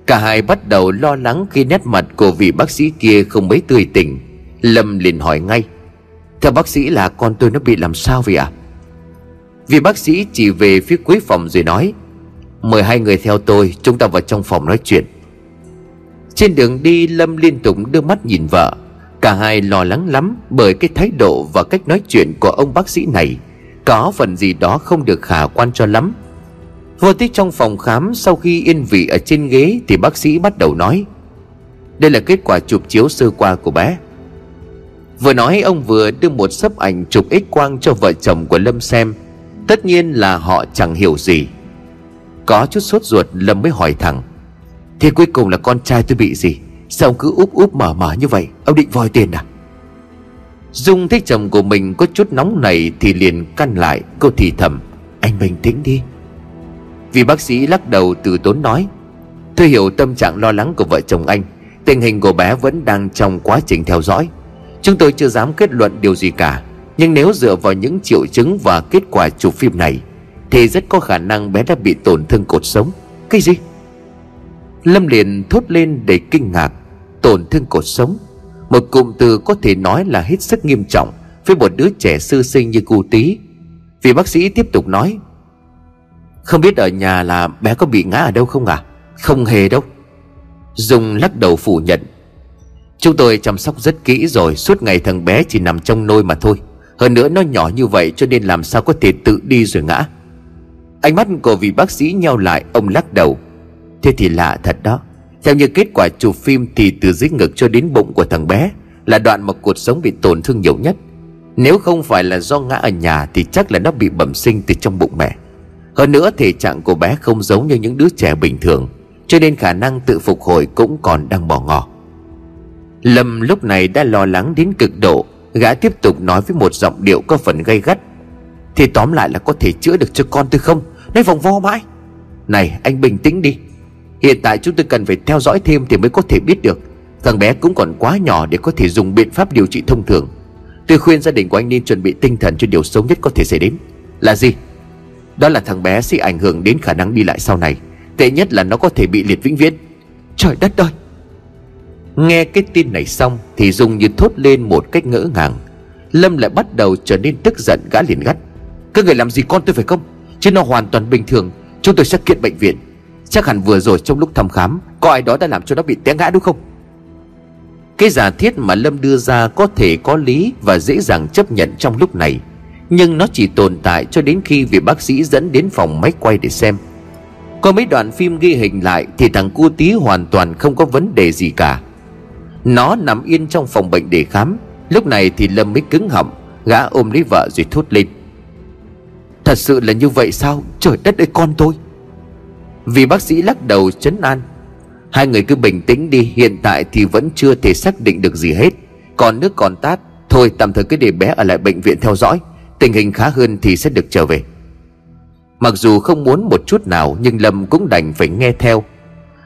Cả hai bắt đầu lo lắng khi nét mặt của vị bác sĩ kia không mấy tươi tỉnh. Lâm liền hỏi ngay. Theo bác sĩ là con tôi nó bị làm sao vậy ạ? Vị bác sĩ chỉ về phía cuối phòng rồi nói. Mời hai người theo tôi, chúng ta vào trong phòng nói chuyện. Trên đường đi, Lâm liên tục đưa mắt nhìn vợ. Cả hai lo lắng lắm bởi cái thái độ và cách nói chuyện của ông bác sĩ này có phần gì đó không được khả quan cho lắm. Vô tích trong phòng khám, sau khi yên vị ở trên ghế thì bác sĩ bắt đầu nói. Đây là kết quả chụp chiếu sơ qua của bé. Vừa nói ông vừa đưa một sấp ảnh chụp X quang cho vợ chồng của Lâm xem. Tất nhiên là họ chẳng hiểu gì. Có chút sốt ruột, Lâm mới hỏi thẳng. Thế cuối cùng là con trai tôi bị gì? Sao ông cứ úp úp mở mở như vậy? Ông định vòi tiền à? Dung thấy chồng của mình có chút nóng nảy thì liền căn lại. Cô thì thầm. Anh bình tĩnh đi. Vì bác sĩ lắc đầu từ tốn nói. Tôi hiểu tâm trạng lo lắng của vợ chồng anh. Tình hình của bé vẫn đang trong quá trình theo dõi. Chúng tôi chưa dám kết luận điều gì cả. Nhưng nếu dựa vào những triệu chứng và kết quả chụp phim này thì rất có khả năng bé đã bị tổn thương cột sống. Cái gì? Lâm liền thốt lên đầy kinh ngạc. Tổn thương cột sống, một cụm từ có thể nói là hết sức nghiêm trọng với một đứa trẻ sơ sinh như cu Tí. Vì bác sĩ tiếp tục nói. Không biết ở nhà là bé có bị ngã ở đâu không à? Không hề đâu. Dung lắc đầu phủ nhận. Chúng tôi chăm sóc rất kỹ rồi. Suốt ngày thằng bé chỉ nằm trong nôi mà thôi. Hơn nữa nó nhỏ như vậy cho nên làm sao có thể tự đi rồi ngã. Ánh mắt của vị bác sĩ nheo lại, ông lắc đầu. Thế thì lạ thật đó. Theo như kết quả chụp phim thì từ dưới ngực cho đến bụng của thằng bé là đoạn mà cột sống bị tổn thương nhiều nhất. Nếu không phải là do ngã ở nhà thì chắc là nó bị bẩm sinh từ trong bụng mẹ. Hơn nữa thể trạng của bé không giống như những đứa trẻ bình thường, cho nên khả năng tự phục hồi cũng còn đang bỏ ngỏ. Lâm lúc này đã lo lắng đến cực độ. Gã tiếp tục nói với một giọng điệu có phần gay gắt. Thì tóm lại là có thể chữa được cho con tôi không? Nói vòng vo mãi. Này anh bình tĩnh đi. Hiện tại chúng tôi cần phải theo dõi thêm thì mới có thể biết được. Thằng bé cũng còn quá nhỏ để có thể dùng biện pháp điều trị thông thường. Tôi khuyên gia đình của anh nên chuẩn bị tinh thần cho điều xấu nhất có thể xảy đến. Là gì? Đó là thằng bé sẽ ảnh hưởng đến khả năng đi lại sau này. Tệ nhất là nó có thể bị liệt vĩnh viễn. Trời đất ơi! Nghe cái tin này xong thì Dung như thốt lên một cách ngỡ ngàng. Lâm lại bắt đầu trở nên tức giận. Gã liền gắt. Các người làm gì con tôi phải không? Chứ nó hoàn toàn bình thường. Chúng tôi sẽ kiện bệnh viện. Chắc hẳn vừa rồi trong lúc thăm khám có ai đó đã làm cho nó bị té ngã đúng không? Cái giả thiết mà Lâm đưa ra có thể có lý và dễ dàng chấp nhận trong lúc này, nhưng nó chỉ tồn tại cho đến khi vị bác sĩ dẫn đến phòng máy quay để xem. Có mấy đoạn phim ghi hình lại thì thằng cu tí hoàn toàn không có vấn đề gì cả. Nó nằm yên trong phòng bệnh để khám. Lúc này thì Lâm mới cứng họng. Gã ôm lấy vợ rồi thốt lên. Thật sự là như vậy sao? Trời đất ơi con tôi! Vì bác sĩ lắc đầu trấn an. Hai người cứ bình tĩnh đi. Hiện tại thì vẫn chưa thể xác định được gì hết. Còn nước còn tát. Thôi tạm thời cứ để bé ở lại bệnh viện theo dõi. Tình hình khá hơn thì sẽ được trở về. Mặc dù không muốn một chút nào, nhưng Lâm cũng đành phải nghe theo.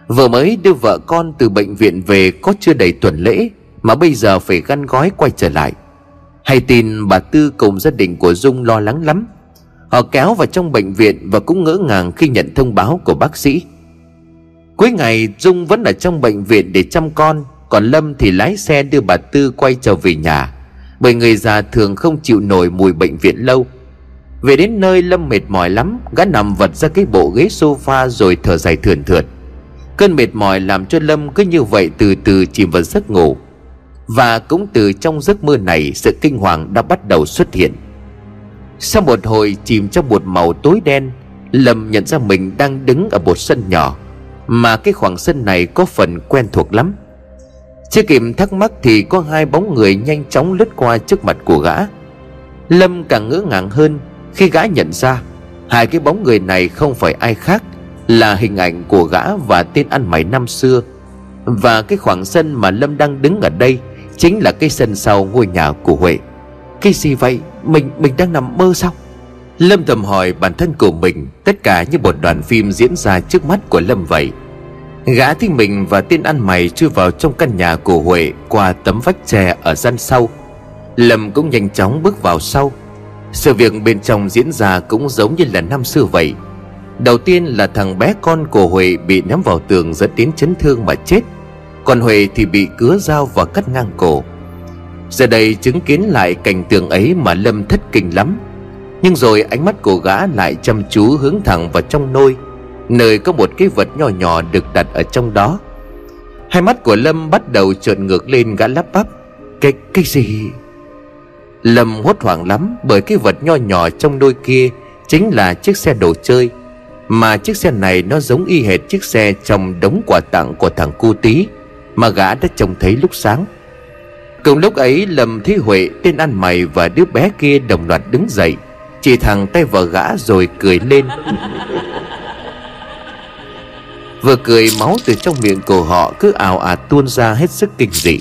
Vừa mới đưa vợ con từ bệnh viện về có chưa đầy tuần lễ mà bây giờ phải gắn gói quay trở lại. Hay tin bà Tư cùng gia đình của Dung lo lắng lắm. Họ kéo vào trong bệnh viện và cũng ngỡ ngàng khi nhận thông báo của bác sĩ. Cuối ngày Dung vẫn ở trong bệnh viện để chăm con, còn Lâm thì lái xe đưa bà Tư quay trở về nhà, bởi người già thường không chịu nổi mùi bệnh viện lâu. Về đến nơi Lâm mệt mỏi lắm. Gã nằm vật ra cái bộ ghế sofa rồi thở dài thườn thượt. Cơn mệt mỏi làm cho Lâm cứ như vậy từ từ chìm vào giấc ngủ. Và cũng từ trong giấc mơ này, sự kinh hoàng đã bắt đầu xuất hiện. Sau một hồi chìm trong một màu tối đen, Lâm nhận ra mình đang đứng ở một sân nhỏ. Mà cái khoảng sân này có phần quen thuộc lắm. Chưa kịp thắc mắc thì có hai bóng người nhanh chóng lướt qua trước mặt của gã. Lâm càng ngỡ ngàng hơn khi gã nhận ra hai cái bóng người này không phải ai khác, là hình ảnh của gã và tên ăn mày năm xưa. Và cái khoảng sân mà Lâm đang đứng ở đây chính là cái sân sau ngôi nhà của Huệ. Cái gì vậy? Mình đang nằm mơ sao? Lâm thầm hỏi bản thân của mình. Tất cả như một đoạn phim diễn ra trước mắt của Lâm vậy. Gã thấy mình và tên ăn mày chui vào trong căn nhà của Huệ qua tấm vách tre ở gian sau. Lâm cũng nhanh chóng bước vào sau. Sự việc bên trong diễn ra cũng giống như là năm xưa vậy. Đầu tiên là thằng bé con của Huệ bị ném vào tường dẫn đến chấn thương mà chết. Còn Huệ thì bị cứa dao và cắt ngang cổ. Giờ đây chứng kiến lại cảnh tượng ấy mà Lâm thất kinh lắm. Nhưng rồi ánh mắt của gã lại chăm chú hướng thẳng vào trong nôi, nơi có một cái vật nhỏ nhỏ được đặt ở trong đó. Hai mắt của Lâm bắt đầu trợn ngược lên. Gã lắp bắp. Cái gì? Lâm hốt hoảng lắm, bởi cái vật nho nhỏ trong nôi kia chính là chiếc xe đồ chơi. Mà chiếc xe này nó giống y hệt chiếc xe trong đống quà tặng của thằng cu tí mà gã đã trông thấy lúc sáng. Cùng lúc ấy Lâm thấy Huệ, tên ăn mày và đứa bé kia đồng loạt đứng dậy, chỉ thẳng tay vào gã rồi cười lên. Vừa cười, máu từ trong miệng của họ cứ ào ạt tuôn ra hết sức kinh dị.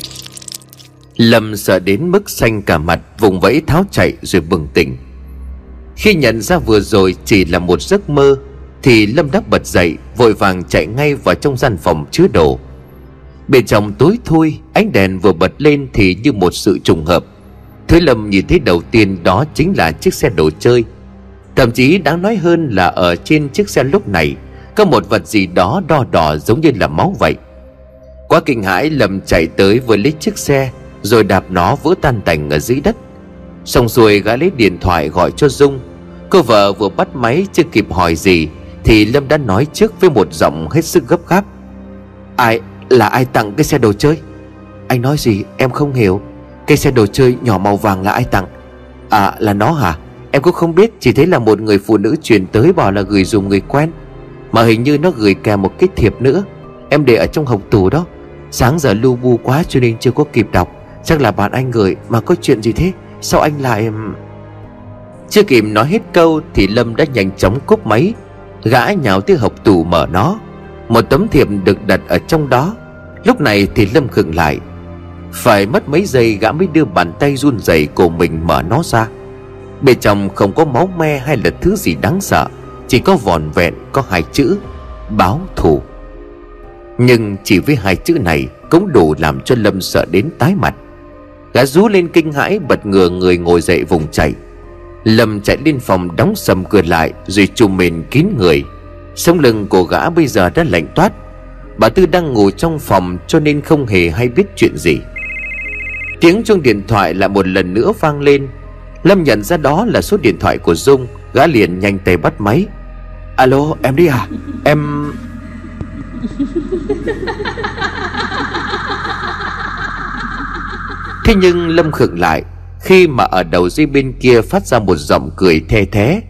Lâm sợ đến mức xanh cả mặt, vùng vẫy tháo chạy rồi bừng tỉnh. Khi nhận ra vừa rồi chỉ là một giấc mơ thì Lâm đã bật dậy, vội vàng chạy ngay vào trong gian phòng chứa đồ. Bên trong tối thui, ánh đèn vừa bật lên thì như một sự trùng hợp, thứ Lâm nhìn thấy đầu tiên đó chính là chiếc xe đồ chơi. Thậm chí đáng nói hơn là ở trên chiếc xe lúc này có một vật gì đó đỏ đỏ giống như là máu vậy. Quá kinh hãi, Lâm chạy tới vừa lấy chiếc xe rồi đạp nó vỡ tan tành ở dưới đất. Xong rồi gã lấy điện thoại gọi cho Dung. Cô vợ vừa bắt máy chưa kịp hỏi gì thì Lâm đã nói trước với một giọng hết sức gấp gáp. Ai tặng cái xe đồ chơi? Anh nói gì em không hiểu. Cái xe đồ chơi nhỏ màu vàng là ai tặng? À là nó hả? Em cũng không biết, chỉ thấy là một người phụ nữ chuyển tới bảo là gửi dùm người quen, mà hình như nó gửi cả một cái thiệp nữa. Em để ở trong hộc tủ đó. Sáng giờ lu bu quá cho nên chưa có kịp đọc. Chắc là bạn anh gửi. Mà có chuyện gì thế? Sao anh lại... Chưa kịp nói hết câu thì Lâm đã nhanh chóng cúp máy. Gã nhào tới hộc tủ mở nó. Một tấm thiệp được đặt ở trong đó. Lúc này thì Lâm khựng lại. Phải mất mấy giây gã mới đưa bàn tay run rẩy của mình mở nó ra. Bên trong không có máu me hay là thứ gì đáng sợ, chỉ có vỏn vẹn có hai chữ: báo thù. Nhưng chỉ với hai chữ này cũng đủ làm cho Lâm sợ đến tái mặt. Gã rú lên kinh hãi, bật ngửa người ngồi dậy vùng chạy. Lâm chạy lên phòng đóng sầm cửa lại rồi trùm mền kín người. Sống lưng của gã bây giờ đã lạnh toát. Bà Tư đang ngủ trong phòng cho nên không hề hay biết chuyện gì. Tiếng chuông điện thoại lại một lần nữa vang lên. Lâm nhận ra đó là số điện thoại của Dung. Gã liền nhanh tay bắt máy. Alo, em đi à? Em... Thế nhưng Lâm khựng lại khi mà ở đầu dây bên kia phát ra một giọng cười the thé.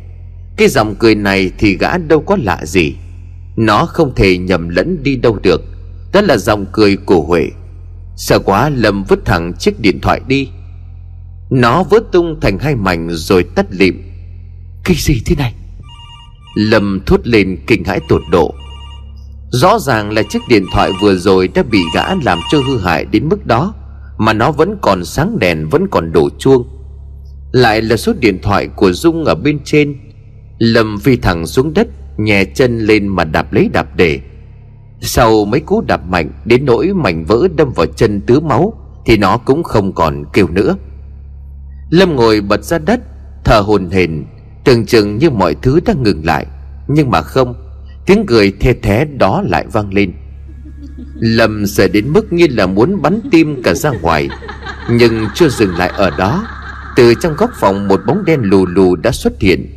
Cái giọng cười này thì gã đâu có lạ gì, nó không thể nhầm lẫn đi đâu được. Đó là giọng cười của Huệ. Sợ quá, Lâm vứt thẳng chiếc điện thoại đi. Nó vỡ tung thành hai mảnh rồi tắt lịm. Cái gì thế này? Lâm thốt lên kinh hãi tột độ. Rõ ràng là chiếc điện thoại vừa rồi đã bị gã làm cho hư hại đến mức đó, mà nó vẫn còn sáng đèn, vẫn còn đổ chuông. Lại là số điện thoại của Dung ở bên trên. Lâm phi thẳng xuống đất, nhè chân lên mà đạp lấy đạp để. Sau mấy cú đạp mạnh đến nỗi mảnh vỡ đâm vào chân tứ máu thì nó cũng không còn kêu nữa. Lâm ngồi bật ra đất, thở hổn hển, tưởng chừng như mọi thứ đã ngừng lại. Nhưng mà không, tiếng cười the thé đó lại vang lên. Lâm sợ đến mức như là muốn bắn tim cả ra ngoài. Nhưng chưa dừng lại ở đó, từ trong góc phòng một bóng đen lù lù đã xuất hiện.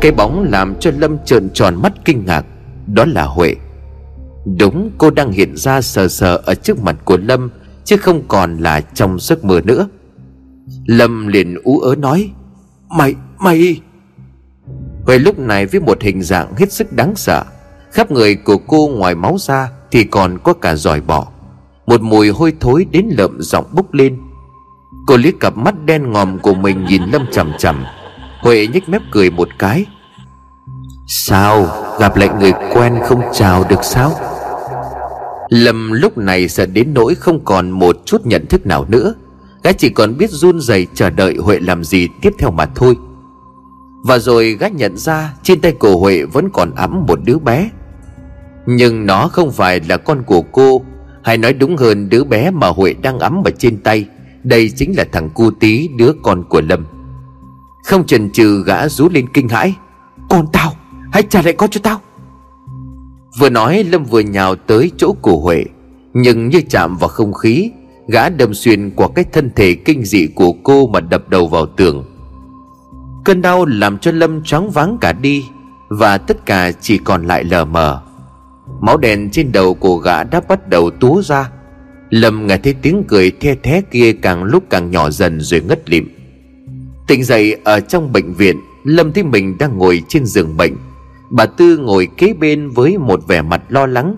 Cái bóng làm cho Lâm trợn tròn mắt kinh ngạc. Đó là Huệ. Đúng, cô đang hiện ra sờ sờ ở trước mặt của Lâm, chứ không còn là trong giấc mơ nữa. Lâm liền ú ớ nói: Mày Huệ lúc này với một hình dạng hết sức đáng sợ. Khắp người của cô ngoài máu ra thì còn có cả giòi bọ. Một mùi hôi thối đến lợm giọng bốc lên. Cô liếc cặp mắt đen ngòm của mình nhìn Lâm chằm chằm. Huệ nhếch mép cười một cái. Sao, gặp lại người quen không chào được sao? Lâm lúc này sợ đến nỗi không còn một chút nhận thức nào nữa. Gã chỉ còn biết run rẩy chờ đợi Huệ làm gì tiếp theo mà thôi. Và rồi gã nhận ra trên tay của Huệ vẫn còn ẵm một đứa bé. Nhưng nó không phải là con của cô. Hay nói đúng hơn, đứa bé mà Huệ đang ẵm ở trên tay, đây chính là thằng Cu Tí, đứa con của Lâm. Không chần chừ, gã rú lên kinh hãi. Con tao, hãy trả lại con cho tao. Vừa nói Lâm vừa nhào tới chỗ của Huệ. Nhưng như chạm vào không khí, gã đâm xuyên qua cái thân thể kinh dị của cô mà đập đầu vào tường. Cơn đau làm cho Lâm choáng váng cả đi, và tất cả chỉ còn lại lờ mờ. Máu đen trên đầu của gã đã bắt đầu túa ra. Lâm nghe thấy tiếng cười the thé kia càng lúc càng nhỏ dần rồi ngất lịm. Tỉnh dậy ở trong bệnh viện, Lâm thấy mình đang ngồi trên giường bệnh. Bà Tư ngồi kế bên với một vẻ mặt lo lắng.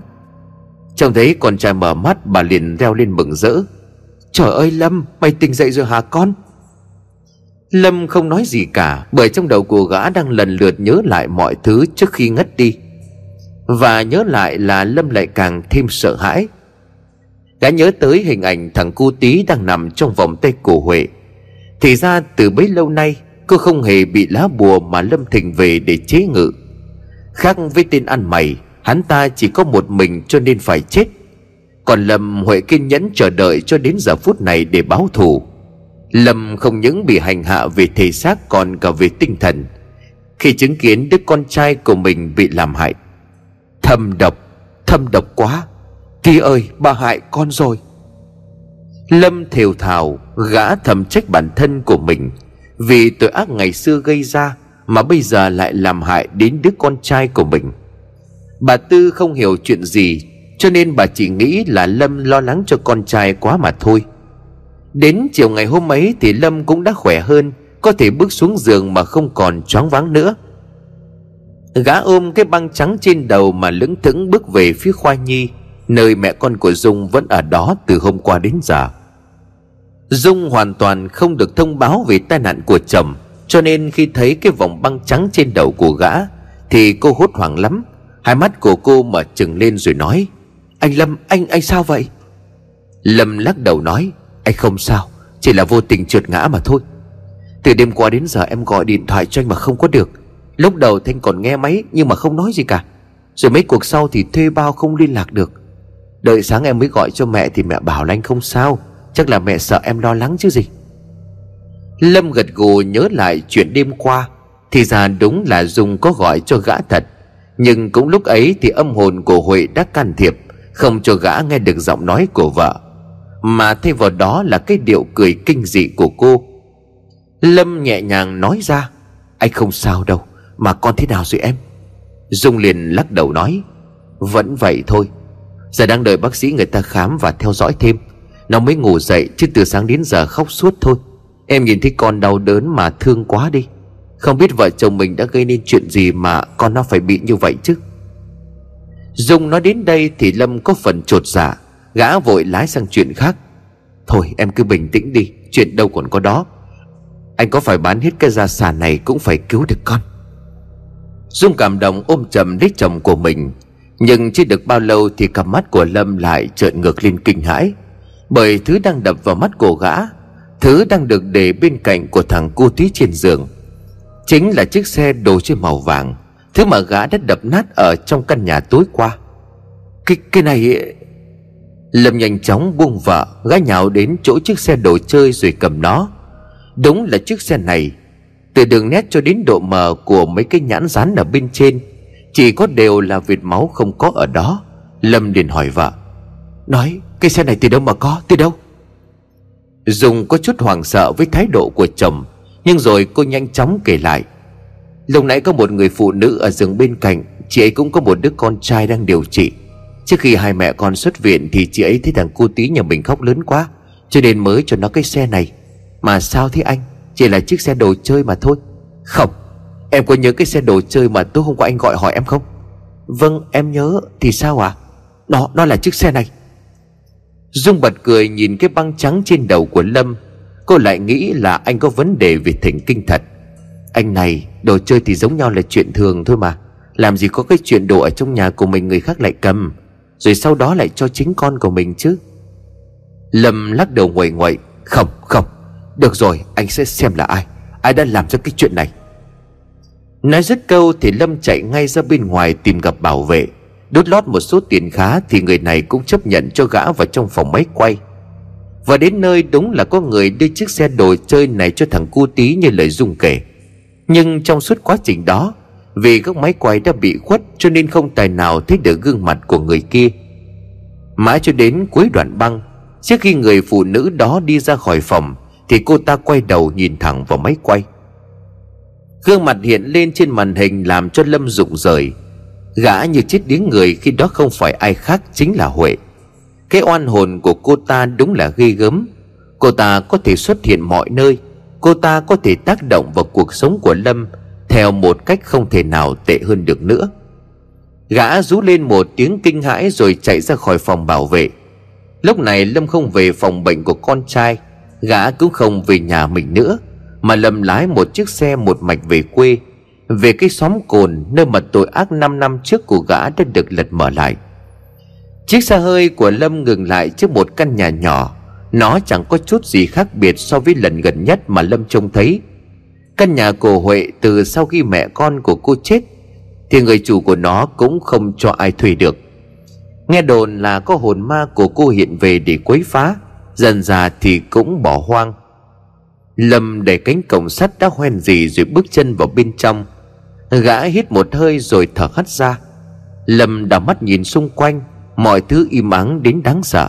Trông thấy con trai mở mắt, bà liền reo lên mừng rỡ. Trời ơi Lâm, mày tỉnh dậy rồi hả con? Lâm không nói gì cả, bởi trong đầu của gã đang lần lượt nhớ lại mọi thứ trước khi ngất đi. Và nhớ lại là Lâm lại càng thêm sợ hãi. Gã nhớ tới hình ảnh thằng Cu Tí đang nằm trong vòng tay của Huệ. Thì ra từ bấy lâu nay cô không hề bị lá bùa mà Lâm thỉnh về để chế ngự. Khác với tên ăn mày, hắn ta chỉ có một mình cho nên phải chết. Còn Lâm, Huệ kiên nhẫn chờ đợi cho đến giờ phút này để báo thù. Lâm không những bị hành hạ về thể xác còn cả về tinh thần khi chứng kiến đứa con trai của mình bị làm hại. Thâm độc quá. Tí ơi, bà hại con rồi. Lâm thều thào. Gã thầm trách bản thân của mình vì tội ác ngày xưa gây ra mà bây giờ lại làm hại đến đứa con trai của mình. Bà Tư không hiểu chuyện gì cho nên bà chỉ nghĩ là Lâm lo lắng cho con trai quá mà thôi. Đến chiều ngày hôm ấy thì Lâm cũng đã khỏe hơn có thể bước xuống giường mà không còn choáng váng nữa. Gã ôm cái băng trắng trên đầu mà lững thững bước về phía Khoa Nhi, nơi mẹ con của Dung vẫn ở đó từ hôm qua đến giờ. Dung hoàn toàn không được thông báo về tai nạn của chồng, cho nên khi thấy cái vòng băng trắng trên đầu của gã thì cô hốt hoảng lắm. Hai mắt của cô mở trừng lên rồi nói: "Anh Lâm, anh sao vậy?" Lâm lắc đầu nói: "Anh không sao, chỉ là vô tình trượt ngã mà thôi. Từ đêm qua đến giờ em gọi điện thoại cho anh mà không có được. Lúc đầu Thanh còn nghe máy nhưng mà không nói gì cả. Rồi mấy cuộc sau thì thuê bao không liên lạc được. Đợi sáng em mới gọi cho mẹ thì mẹ bảo là anh không sao. Chắc là mẹ sợ em lo lắng chứ gì." Lâm gật gù nhớ lại chuyện đêm qua, thì ra đúng là Dung có gọi cho gã thật. Nhưng cũng lúc ấy thì âm hồn của Huệ đã can thiệp, không cho gã nghe được giọng nói của vợ, mà thay vào đó là cái điệu cười kinh dị của cô. Lâm nhẹ nhàng nói ra: "Anh không sao đâu, mà con thế nào rồi em?" Dung liền lắc đầu nói: "Vẫn vậy thôi. Giờ đang đợi bác sĩ người ta khám và theo dõi thêm. Nó mới ngủ dậy chứ từ sáng đến giờ khóc suốt thôi. Em nhìn thấy con đau đớn mà thương quá đi. Không biết vợ chồng mình đã gây nên chuyện gì mà con nó phải bị như vậy chứ." Dung nói đến đây thì Lâm có phần chột dạ. Gã vội lái sang chuyện khác: "Thôi em cứ bình tĩnh đi, chuyện đâu còn có đó. Anh có phải bán hết cái gia sản này cũng phải cứu được con." Dung cảm động ôm chầm lấy chồng của mình. Nhưng chưa được bao lâu thì cặp mắt của Lâm lại trợn ngược lên kinh hãi, bởi thứ đang đập vào mắt của gã, thứ đang được để bên cạnh của thằng cu tí trên giường, chính là chiếc xe đồ chơi màu vàng, thứ mà gã đã đập nát ở trong căn nhà tối qua. Cái này... Lâm nhanh chóng buông vợ, gã nhào đến chỗ chiếc xe đồ chơi rồi cầm nó. Đúng là chiếc xe này, từ đường nét cho đến độ mờ của mấy cái nhãn dán ở bên trên, chỉ có đều là vệt máu không có ở đó. Lâm liền hỏi vợ: "Nói, cái xe này từ đâu mà có, từ đâu?" Dung có chút hoảng sợ với thái độ của chồng, nhưng rồi cô nhanh chóng kể lại: "Lúc nãy có một người phụ nữ ở giường bên cạnh, chị ấy cũng có một đứa con trai đang điều trị. Trước khi hai mẹ con xuất viện thì chị ấy thấy thằng cu tí nhà mình khóc lớn quá, cho nên mới cho nó cái xe này. Mà sao thế anh, chỉ là chiếc xe đồ chơi mà thôi." "Không, em có nhớ cái xe đồ chơi mà tối hôm qua anh gọi hỏi em không?" "Vâng, em nhớ." "Thì sao ạ?" Nó là chiếc xe này." Dung bật cười nhìn cái băng trắng trên đầu của Lâm. Cô lại nghĩ là anh có vấn đề về thần kinh thật. "Anh này, đồ chơi thì giống nhau là chuyện thường thôi mà. Làm gì có cái chuyện đồ ở trong nhà của mình người khác lại cầm, rồi sau đó lại cho chính con của mình chứ." Lâm lắc đầu nguậy nguậy: Không, được rồi, anh sẽ xem là ai đã làm ra cái chuyện này." Nói dứt câu thì Lâm chạy ngay ra bên ngoài tìm gặp bảo vệ. Đốt lót một số tiền khá thì người này cũng chấp nhận cho gã vào trong phòng máy quay. Và đến nơi đúng là có người đưa chiếc xe đồ chơi này cho thằng cu tí như lời Dung kể. Nhưng trong suốt quá trình đó, vì góc máy quay đã bị khuất cho nên không tài nào thấy được gương mặt của người kia. Mãi cho đến cuối đoạn băng, trước khi người phụ nữ đó đi ra khỏi phòng, thì cô ta quay đầu nhìn thẳng vào máy quay. Gương mặt hiện lên trên màn hình làm cho Lâm rụng rời. Gã như chết điếng người khi đó không phải ai khác chính là Huệ. Cái oan hồn của cô ta đúng là ghê gớm. Cô ta có thể xuất hiện mọi nơi. Cô ta có thể tác động vào cuộc sống của Lâm theo một cách không thể nào tệ hơn được nữa. Gã rú lên một tiếng kinh hãi rồi chạy ra khỏi phòng bảo vệ. Lúc này Lâm không về phòng bệnh của con trai, gã cũng không về nhà mình nữa, mà Lâm lái một chiếc xe một mạch về quê, về cái xóm Cồn, nơi mà tội ác 5 năm trước của gã đã được lật mở lại. Chiếc xe hơi của Lâm ngừng lại trước một căn nhà nhỏ. Nó chẳng có chút gì khác biệt so với lần gần nhất mà Lâm trông thấy. Căn nhà của Huệ từ sau khi mẹ con của cô chết thì người chủ của nó cũng không cho ai thuê được. Nghe đồn là có hồn ma của cô hiện về để quấy phá, dần dà thì cũng bỏ hoang. Lâm để cánh cổng sắt đã hoen rỉ rồi bước chân vào bên trong. Gã hít một hơi rồi thở hắt ra. Lâm đảo mắt nhìn xung quanh, mọi thứ im ắng đến đáng sợ.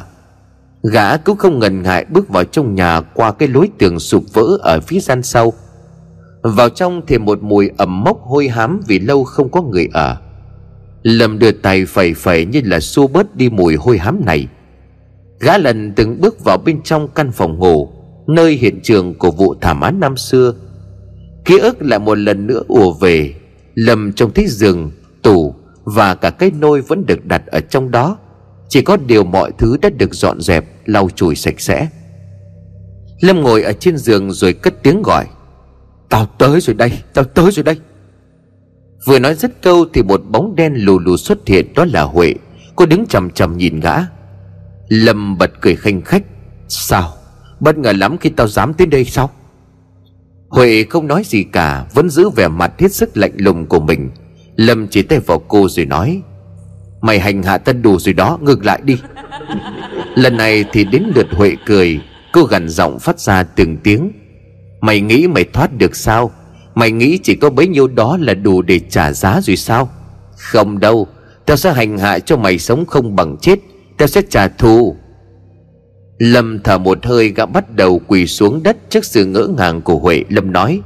Gã cũng không ngần ngại bước vào trong nhà qua cái lối tường sụp vỡ ở phía gian sau. Vào trong thì một mùi ẩm mốc hôi hám vì lâu không có người ở. Lâm đưa tay phẩy phẩy như là xua bớt đi mùi hôi hám này. Gã lần từng bước vào bên trong căn phòng ngủ, nơi hiện trường của vụ thảm án năm xưa, Ký ức lại một lần nữa ùa về. Lâm trông thấy giường, tủ và cả cái nôi vẫn được đặt ở trong đó, chỉ có điều mọi thứ đã được dọn dẹp, lau chùi sạch sẽ. Lâm ngồi ở trên giường rồi cất tiếng gọi: "Tao tới rồi đây, tao tới rồi đây." Vừa nói dứt câu thì một bóng đen lù lù xuất hiện, đó là Huệ. Cô đứng chằm chằm nhìn gã. Lâm bật cười khanh khách: "Sao? Bất ngờ lắm khi tao dám tới đây sao?" Huệ không nói gì cả, vẫn giữ vẻ mặt hết sức lạnh lùng của mình. Lâm chỉ tay vào cô rồi nói: "Mày hành hạ tân đủ rồi đó, ngược lại đi." Lần này thì đến lượt Huệ cười. Cô gằn giọng phát ra từng tiếng: "Mày nghĩ mày thoát được sao? Mày nghĩ chỉ có bấy nhiêu đó là đủ để trả giá rồi sao? Không đâu, tao sẽ hành hạ cho mày sống không bằng chết. Tao sẽ trả thù." Lâm thở một hơi, gã bắt đầu quỳ xuống đất trước sự ngỡ ngàng của Huệ. Lâm nói: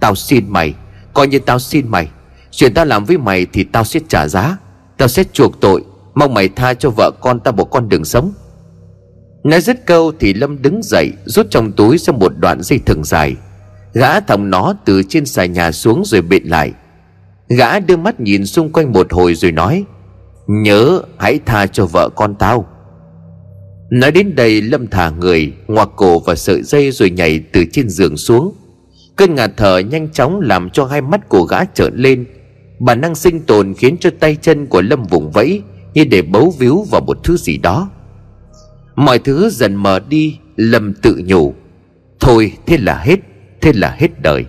"Tao xin mày, coi như tao xin mày. Chuyện tao làm với mày thì tao sẽ trả giá, tao sẽ chuộc tội. Mong mày tha cho vợ con tao một con đường sống." Nói dứt câu thì Lâm đứng dậy, rút trong túi ra một đoạn dây thừng dài. Gã thòng nó từ trên xà nhà xuống rồi bện lại. Gã đưa mắt nhìn xung quanh một hồi rồi nói: "Nhớ hãy tha cho vợ con tao." Nói đến đây Lâm thả người, ngoạc cổ vào sợi dây rồi nhảy từ trên giường xuống. Cơn ngạt thở nhanh chóng làm cho hai mắt của gã trợn lên. Bản năng sinh tồn khiến cho tay chân của Lâm vùng vẫy như để bấu víu vào một thứ gì đó. Mọi thứ dần mờ đi. Lâm tự nhủ: "Thôi thế là hết đời."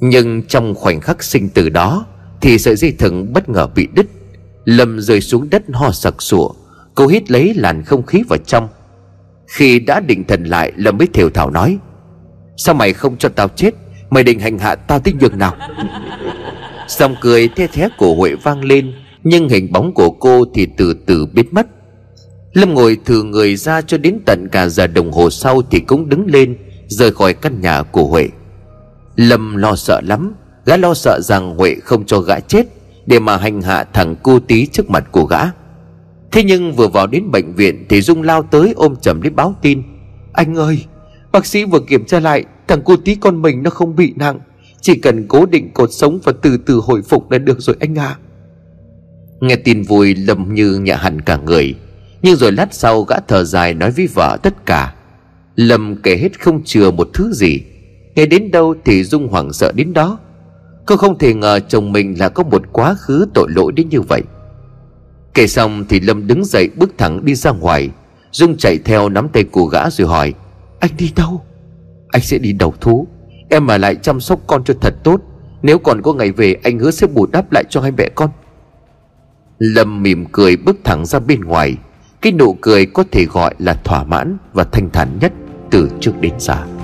Nhưng trong khoảnh khắc sinh tử đó thì sợi dây thừng bất ngờ bị đứt. Lâm rơi xuống đất ho sặc sụa. Cô hít lấy làn không khí vào trong. Khi đã định thần lại, Lâm mới thều thào nói: "Sao mày không cho tao chết? Mày định hành hạ tao tới nhường nào?" Giọng cười the thé của Huệ vang lên, nhưng hình bóng của cô thì từ từ biến mất. Lâm ngồi thừ người ra cho đến tận cả giờ đồng hồ sau thì cũng đứng lên, rời khỏi căn nhà của Huệ. Lâm lo sợ lắm. Gã lo sợ rằng Huệ không cho gã chết để mà hành hạ thằng cu tí trước mặt của gã. Thế nhưng vừa vào đến bệnh viện thì Dung lao tới ôm chầm lấy báo tin: "Anh ơi, bác sĩ vừa kiểm tra lại, thằng cu tí con mình nó không bị nặng, chỉ cần cố định cột sống và từ từ hồi phục là được rồi anh à." Nghe tin vui, Lâm như nhẹ hẳn cả người. Nhưng rồi lát sau gã thở dài nói với vợ tất cả. Lâm kể hết không chừa một thứ gì. Nghe đến đâu thì Dung hoảng sợ đến đó. Cô không thể ngờ chồng mình là có một quá khứ tội lỗi đến như vậy. Kể xong thì Lâm đứng dậy bước thẳng đi ra ngoài. Dung chạy theo nắm tay của gã rồi hỏi: "Anh đi đâu?" "Anh sẽ đi đầu thú. Em mà lại chăm sóc con cho thật tốt. Nếu còn có ngày về, anh hứa sẽ bù đắp lại cho hai mẹ con." Lâm mỉm cười bước thẳng ra bên ngoài. Cái nụ cười có thể gọi là thỏa mãn và thanh thản nhất từ trước đến giờ.